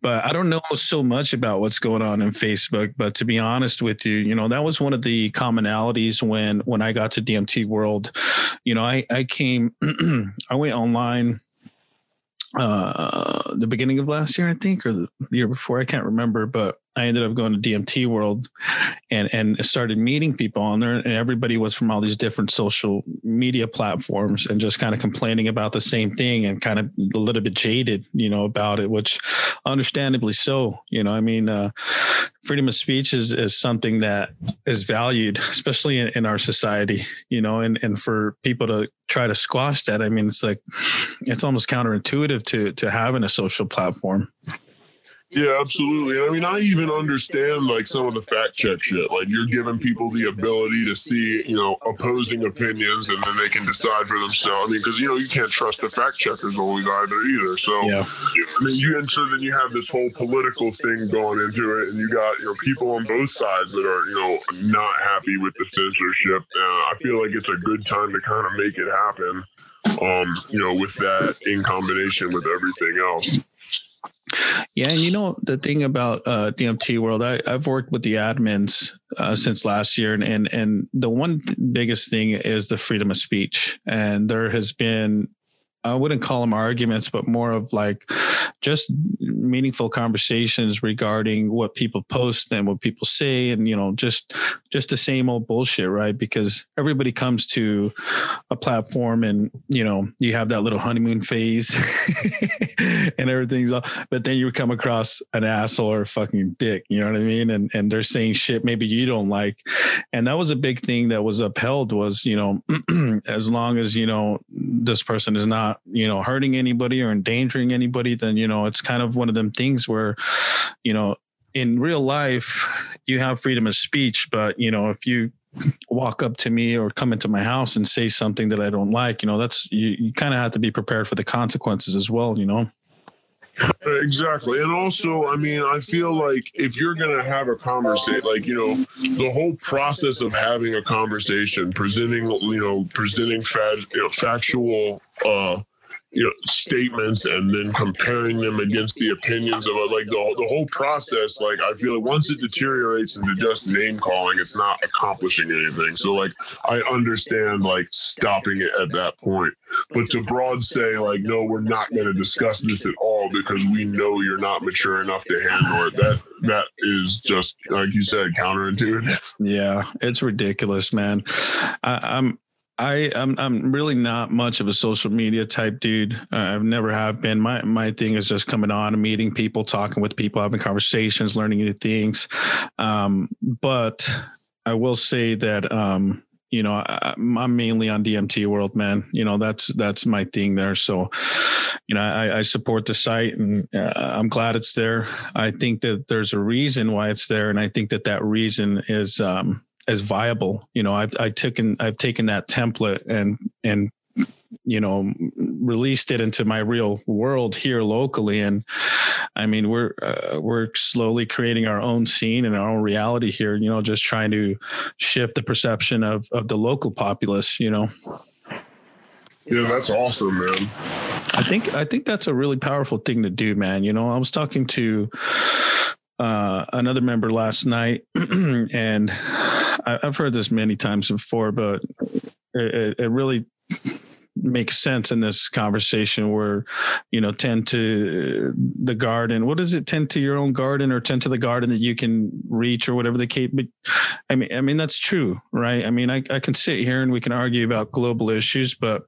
But I don't know so much about what's going on in Facebook. But to be honest with you, you know, that was one of the commonalities when when I got to D M T World. You know, I, I came, I went online uh, the beginning of last year, I think, or the year before. I can't remember, but I ended up going to D M T World and, and started meeting people on there, and everybody was from all these different social media platforms and just kind of complaining about the same thing and kind of a little bit jaded, you know, about it, which understandably so. You know, I mean, uh, freedom of speech is, is something that is valued, especially in, in our society, you know, and, and for people to try to squash that. I mean, it's like, it's almost counterintuitive to, to having a social platform. Yeah, absolutely. I mean, I even understand like some of the fact check shit. Like you're giving people the ability to see, you know, opposing opinions, and then they can decide for themselves. I mean, because, you know, you can't trust the fact checkers always either either. So, yeah. I mean, you and so then you have this whole political thing going into it, and you got, you know, people on both sides that are, you know, not happy with the censorship. Uh, I feel like it's a good time to kind of make it happen, um, you know, with that in combination with everything else. Yeah. And you know, the thing about uh, D M T World, I, I've worked with the admins uh, since last year. And, and, and the one th- biggest thing is the freedom of speech. And there has been, I wouldn't call them arguments, but more of like just meaningful conversations regarding what people post and what people say. And, you know, just, just the same old bullshit, right? Because everybody comes to a platform and, you know, you have that little honeymoon phase and everything's all, but then you come across an asshole or a fucking dick, you know what I mean? And, and they're saying shit maybe you don't like. And that was a big thing that was upheld was, you know, as long as, you know, this person is not, you know, hurting anybody or endangering anybody, then, you know, it's kind of one of them things where, you know, in real life you have freedom of speech, but, you know, if you walk up to me or come into my house and say something that I don't like, you know, that's, you, you kind of have to be prepared for the consequences as well, you know? Exactly. And also, I mean, I feel like if you're going to have a conversation, like, you know, the whole process of having a conversation, presenting, you know, presenting fact, you know, factual, uh, you know, statements and then comparing them against the opinions of like the, the whole process. Like, I feel like once it deteriorates into just name calling, it's not accomplishing anything. So like, I understand like stopping it at that point, but to broad say like, no, we're not going to discuss this at all because we know you're not mature enough to handle it. That, that is just, like you said, counterintuitive. Yeah. It's ridiculous, man. I, I'm, I, I'm I'm really not much of a social media type dude. Uh, I've never have been. My my thing is just coming on and meeting people, talking with people, having conversations, learning new things. Um, but I will say that, um, you know, I, I'm mainly on D M T World, man. You know, that's that's my thing there. So, you know, I, I support the site and uh, I'm glad it's there. I think that there's a reason why it's there. And I think that that reason is... Um, as viable. You know, I've, I've taken, I've taken that template and, and, you know, released it into my real world here locally. And I mean, we're, uh, we're slowly creating our own scene and our own reality here, you know, just trying to shift the perception of, of the local populace, you know? Yeah, that's awesome, man. I think, I think that's a really powerful thing to do, man. You know, I was talking to, uh, another member last night and I've heard this many times before, but it, it really makes sense in this conversation where, you know, tend to the garden. What is it? Tend to your own garden, or tend to the garden that you can reach, or whatever the case. But I mean, I mean, that's true, right? I mean, I, I can sit here and we can argue about global issues, but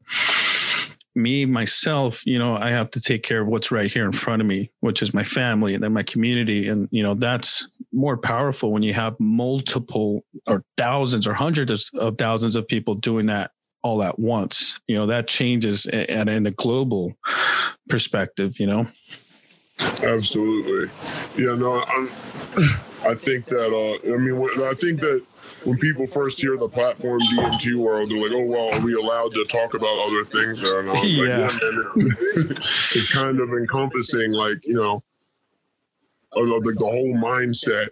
me, myself, you know, I have to take care of what's right here in front of me, which is my family and then my community. And, you know, that's more powerful when you have multiple or thousands or hundreds of thousands of people doing that all at once. You know, that changes and in a global perspective, you know? Absolutely. Yeah, no, I'm, I think that, uh, I mean, when, I think that when people first hear the platform D M T World, they're like, oh, well, are we allowed to talk about other things now? And I was yeah. like, yeah, man, it's, it's kind of encompassing, like, you know, the, the whole mindset.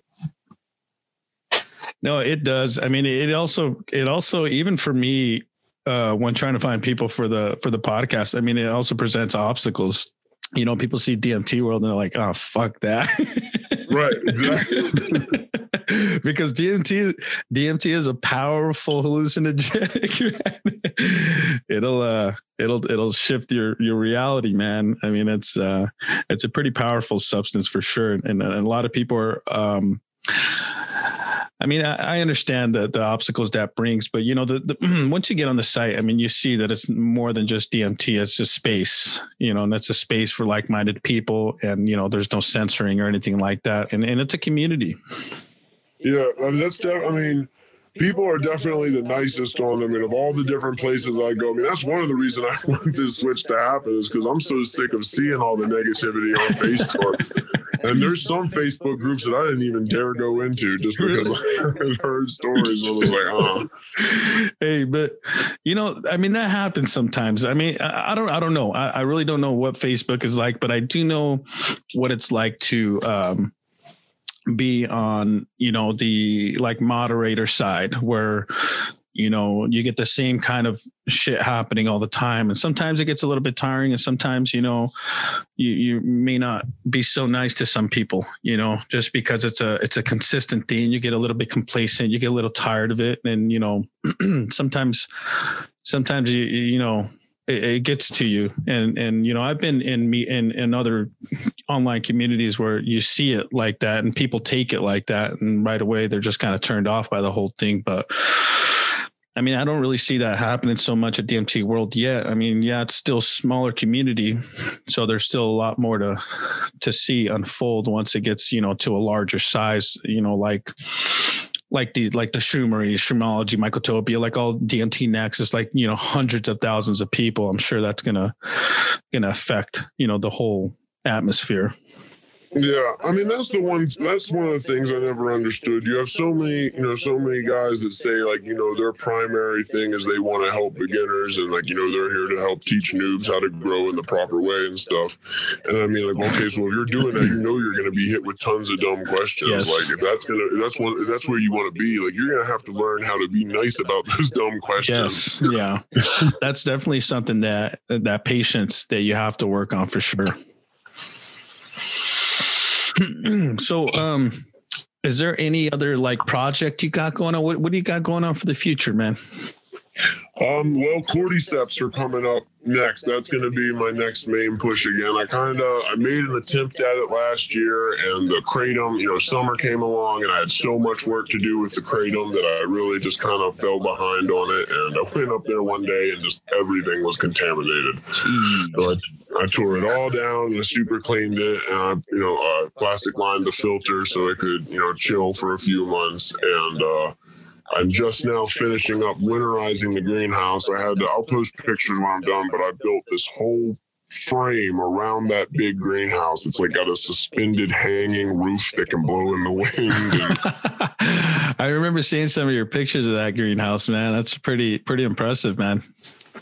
No, it does. I mean, it also, it also, even for me, uh, when trying to find people for the, for the podcast, I mean, it also presents obstacles. You know, people see D M T World and they're like, oh, fuck that. Right. Exactly. Because D M T D M T is a powerful hallucinogenic. it'll uh it'll it'll shift your your reality, man. I mean, it's uh it's a pretty powerful substance for sure, and, and a lot of people are um I mean, I, I understand the, the obstacles that brings, but you know, the, the once you get on the site, I mean, you see that it's more than just D M T. It's just space, you know, and that's a space for like-minded people, and you know, there's no censoring or anything like that, and and it's a community. Yeah, I mean, that's def- I mean, people are definitely the nicest on them. I mean, of all the different places I go, I mean, that's one of the reasons I want this switch to happen, is because I'm so sick of seeing all the negativity on Facebook. And there's some Facebook groups that I didn't even dare go into just because I heard stories. I was like, oh. Hey, but you know, I mean, that happens sometimes. I mean, I, I don't, I don't know. I, I really don't know what Facebook is like, but I do know what it's like to, um, be on, you know, the like moderator side where, you know, you get the same kind of shit happening all the time. And sometimes it gets a little bit tiring, and sometimes, you know, you, you may not be so nice to some people, you know, just because it's a, it's a consistent thing. You get a little bit complacent, you get a little tired of it. And, you know, sometimes, sometimes, you, you know, it gets to you. And, and, you know, I've been in me in, in other online communities where you see it like that and people take it like that. And right away, they're just kind of turned off by the whole thing. But I mean, I don't really see that happening so much at D M T World yet. I mean, yeah, it's still smaller community. So there's still a lot more to, to see unfold once it gets, you know, to a larger size, you know, like, like the, like the Shroomery, Shroomology, Mycotopia, like all D M T Next, it's like, you know, hundreds of thousands of people. I'm sure that's going to, going to affect, you know, the whole atmosphere. Yeah. I mean, that's the one, that's one of the things I never understood. You have so many, you know, so many guys that say like, you know, their primary thing is they want to help beginners, and like, you know, they're here to help teach noobs how to grow in the proper way and stuff. And I mean, like, okay, so if you're doing that, you know, you're going to be hit with tons of dumb questions. Yes. Like if that's going to, that's one, if that's where you want to be, like, you're going to have to learn how to be nice about those dumb questions. Yes. Yeah. That's definitely something that, that patience that you have to work on for sure. So, um, is there any other like project you got going on? What, what do you got going on for the future, man? Um, well, cordyceps are coming up next. That's going to be my next main push again. I kind of, I made an attempt at it last year, and the kratom, you know, summer came along and I had so much work to do with the kratom that I really just kind of fell behind on it. And I went up there one day and just everything was contaminated. So I, I tore it all down and I super cleaned it. And I, you know, uh, plastic lined the filter so it could, you know, chill for a few months. And, uh, I'm just now finishing up winterizing the greenhouse. I had to, I'll post pictures when I'm done, but I built this whole frame around that big greenhouse. It's like got a suspended hanging roof that can blow in the wind. I remember seeing some of your pictures of that greenhouse, man. That's pretty, pretty impressive, man.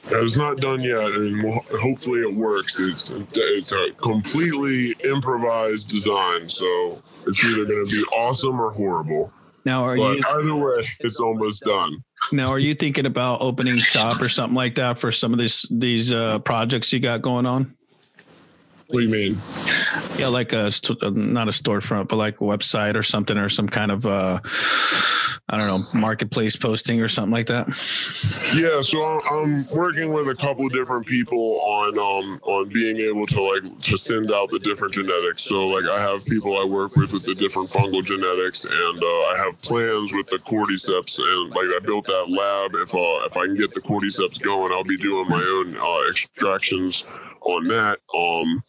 It's not done yet, and hopefully it works. It's, it's a completely improvised design, so it's either going to be awesome or horrible. Now, are but you either way, it's almost done. Now, are you thinking about opening shop or something like that for some of these these uh, projects you got going on? What do you mean? Yeah, like a not a storefront, but like a website or something, or some kind of uh, I don't know, marketplace posting or something like that? Yeah, so I'm working with a couple of different people on um on being able to like to send out the different genetics. So like I have people I work with with the different fungal genetics, and uh, I have plans with the cordyceps, and like I built that lab. If uh, if I can get the cordyceps going, I'll be doing my own uh, extractions on that. Um.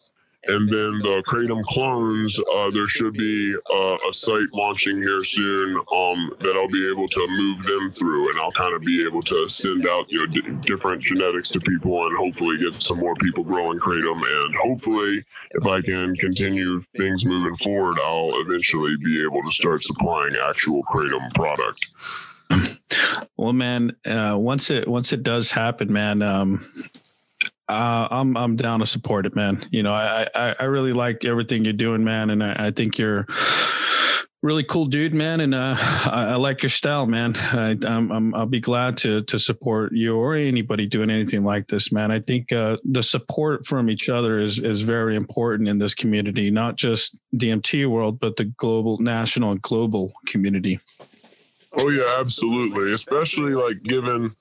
And then the kratom clones, uh, there should be uh, a site launching here soon um, that I'll be able to move them through, and I'll kind of be able to send out, you know, d- different genetics to people and hopefully get some more people growing kratom. And hopefully, if I can continue things moving forward, I'll eventually be able to start supplying actual kratom product. Well, man, uh, once it once it does happen, man. Um... Uh, I'm I'm down to support it, man. You know, I I, I really like everything you're doing, man, and I, I think you're really cool, dude, man. And uh, I, I like your style, man. I, I'm, I'm I'll be glad to to support you or anybody doing anything like this, man. I think uh, the support from each other is is very important in this community, not just D M T world, but the global, national, and global community. Oh yeah, absolutely. Especially like given,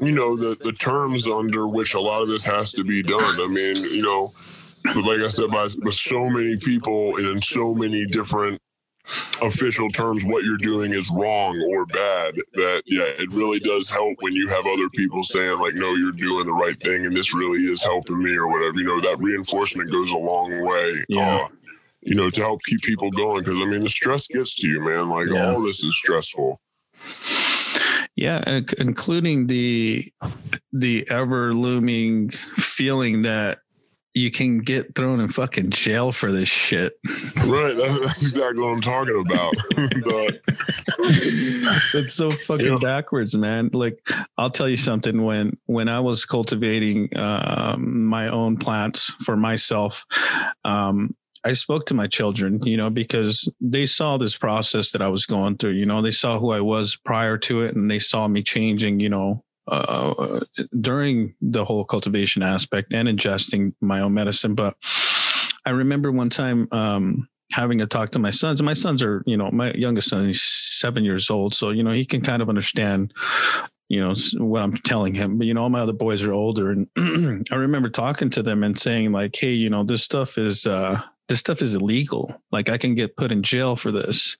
you know, the, the terms under which a lot of this has to be done. I mean, you know, like I said, by, by so many people and in so many different official terms, what you're doing is wrong or bad, that, yeah, it really does help when you have other people saying like, no, you're doing the right thing and this really is helping me or whatever. You know, that reinforcement goes a long way. Yeah. Uh, you know, to help keep people going. Cause I mean, the stress gets to you, man. Like yeah. all this is stressful. Yeah, including the the ever looming feeling that you can get thrown in fucking jail for this shit. Right, that's exactly what I'm talking about. It's so fucking yeah. backwards, man. Like, I'll tell you something. When when I was cultivating um, my own plants for myself, um, I spoke to my children, you know, because they saw this process that I was going through. You know, they saw who I was prior to it, and they saw me changing, you know, uh, during the whole cultivation aspect and ingesting my own medicine. But I remember one time um, having a talk to my sons, and my sons are, you know, my youngest son is seven years old. So, you know, he can kind of understand, you know, what I'm telling him, but you know, all my other boys are older. And I remember talking to them and saying like, hey, you know, this stuff is, uh, this stuff is illegal. Like I can get put in jail for this.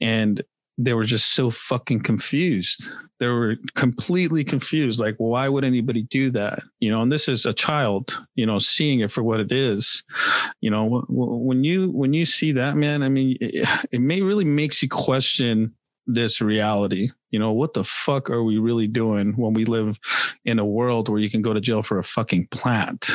And they were just so fucking confused. They were completely confused. Like, why would anybody do that? You know, and this is a child, you know, seeing it for what it is. You know, when you, when you see that, man, I mean, it, it may really makes you question this reality. You know, what the fuck are we really doing when we live in a world where you can go to jail for a fucking plant?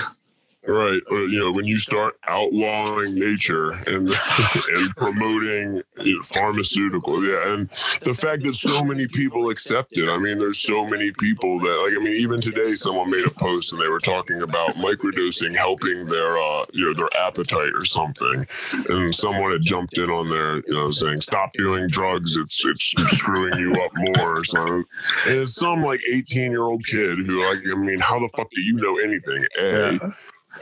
Right. Or, you know, when you start outlawing nature and and promoting, you know, pharmaceuticals. Yeah. And the fact that so many people accept it. I mean, there's so many people that like, I mean, even today someone made a post and they were talking about microdosing helping their, uh, you know, their appetite or something. And someone had jumped in on there, you know, saying, stop doing drugs. It's, it's screwing you up more or something. And it's some like eighteen year old kid who like, I mean, how the fuck do you know anything? A, yeah.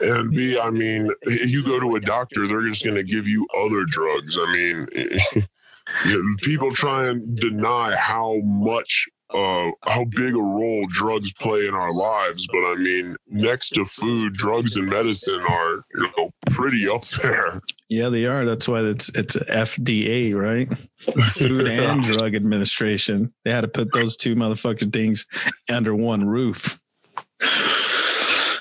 And B, I mean, if you go to a doctor, they're just going to give you other drugs. I mean, you know, people try and deny how much, uh, how big a role drugs play in our lives. But I mean, next to food, drugs and medicine are, you know, pretty up there. Yeah, they are. That's why it's it's F D A, right? Food yeah. and Drug Administration. They had to put those two motherfucking things under one roof.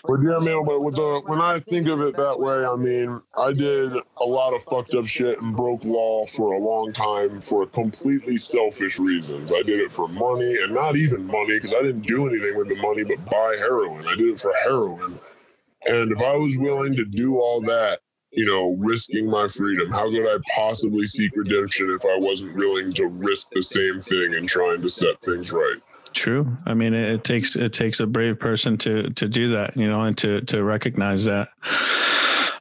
But yeah, man, but with the, when I think of it that way, I mean, I did a lot of fucked up shit and broke law for a long time for completely selfish reasons. I did it for money, and not even money, because I didn't do anything with the money but buy heroin. I did it for heroin. And if I was willing to do all that, you know, risking my freedom, how could I possibly seek redemption if I wasn't willing to risk the same thing and trying to set things right? True. I mean, it, it takes it takes a brave person to to do that, you know, and to to recognize that.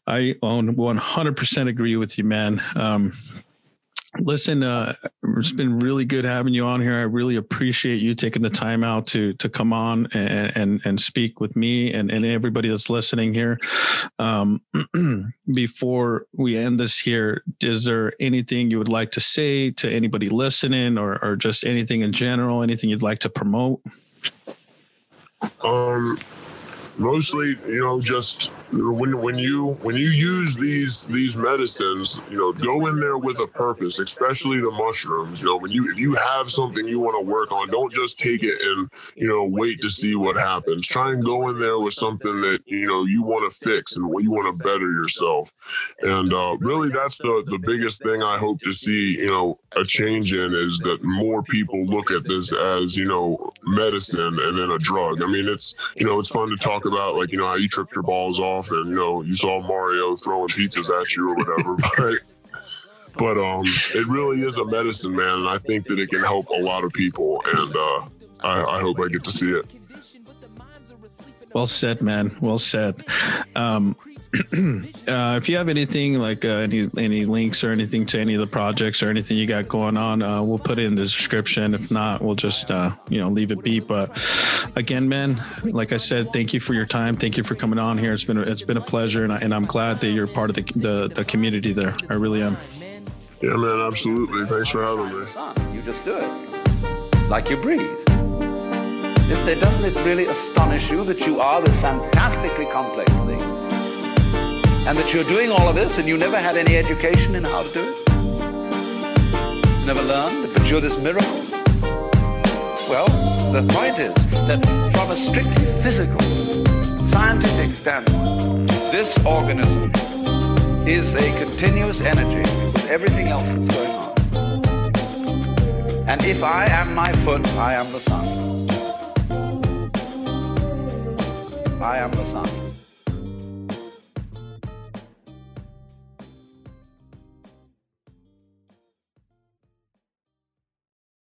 I one hundred percent agree with you, man. Um, Listen, uh, it's been really good having you on here. I really appreciate you taking the time out to to come on and and, and speak with me and, and everybody that's listening here. Um, before we end this here, is there anything you would like to say to anybody listening, or, or just anything in general, anything you'd like to promote? Um, mostly, you know, just when when you when you use these these medicines, you know, go in there with a purpose, especially the mushrooms. You know, when you if you have something you want to work on, don't just take it and, you know, wait to see what happens. Try and go in there with something that, you know, you want to fix and what you want to better yourself. And uh, really, that's the, the biggest thing I hope to see, you know, a change in, is that more people look at this as, you know, medicine and then a drug. I mean, it's, you know, it's fun to talk about, like, you know, how you tripped your balls off and, you know, you saw Mario throwing pizzas at you or whatever. Right? But um, it really is a medicine, man. And I think that it can help a lot of people. And uh, I, I hope I get to see it. Well said, man. Well said. Um, uh, if you have anything, like uh, any any links or anything to any of the projects or anything you got going on, uh, we'll put it in the description. If not, we'll just uh, you know, leave it be. But again, man, like I said, thank you for your time. Thank you for coming on here. It's been a, it's been a pleasure, and I, and I'm glad that you're part of the, the the community there. I really am. Yeah, man, absolutely. Thanks for having me. You just do it like you breathe. It, doesn't it really astonish you that you are this fantastically complex thing, and that you're doing all of this and you never had any education in how to do it? Never learned, but you're this miracle. Well, the point is that from a strictly physical, scientific standpoint, this organism is a continuous energy with everything else that's going on. And if I am my foot, I am the sun. I am the sun.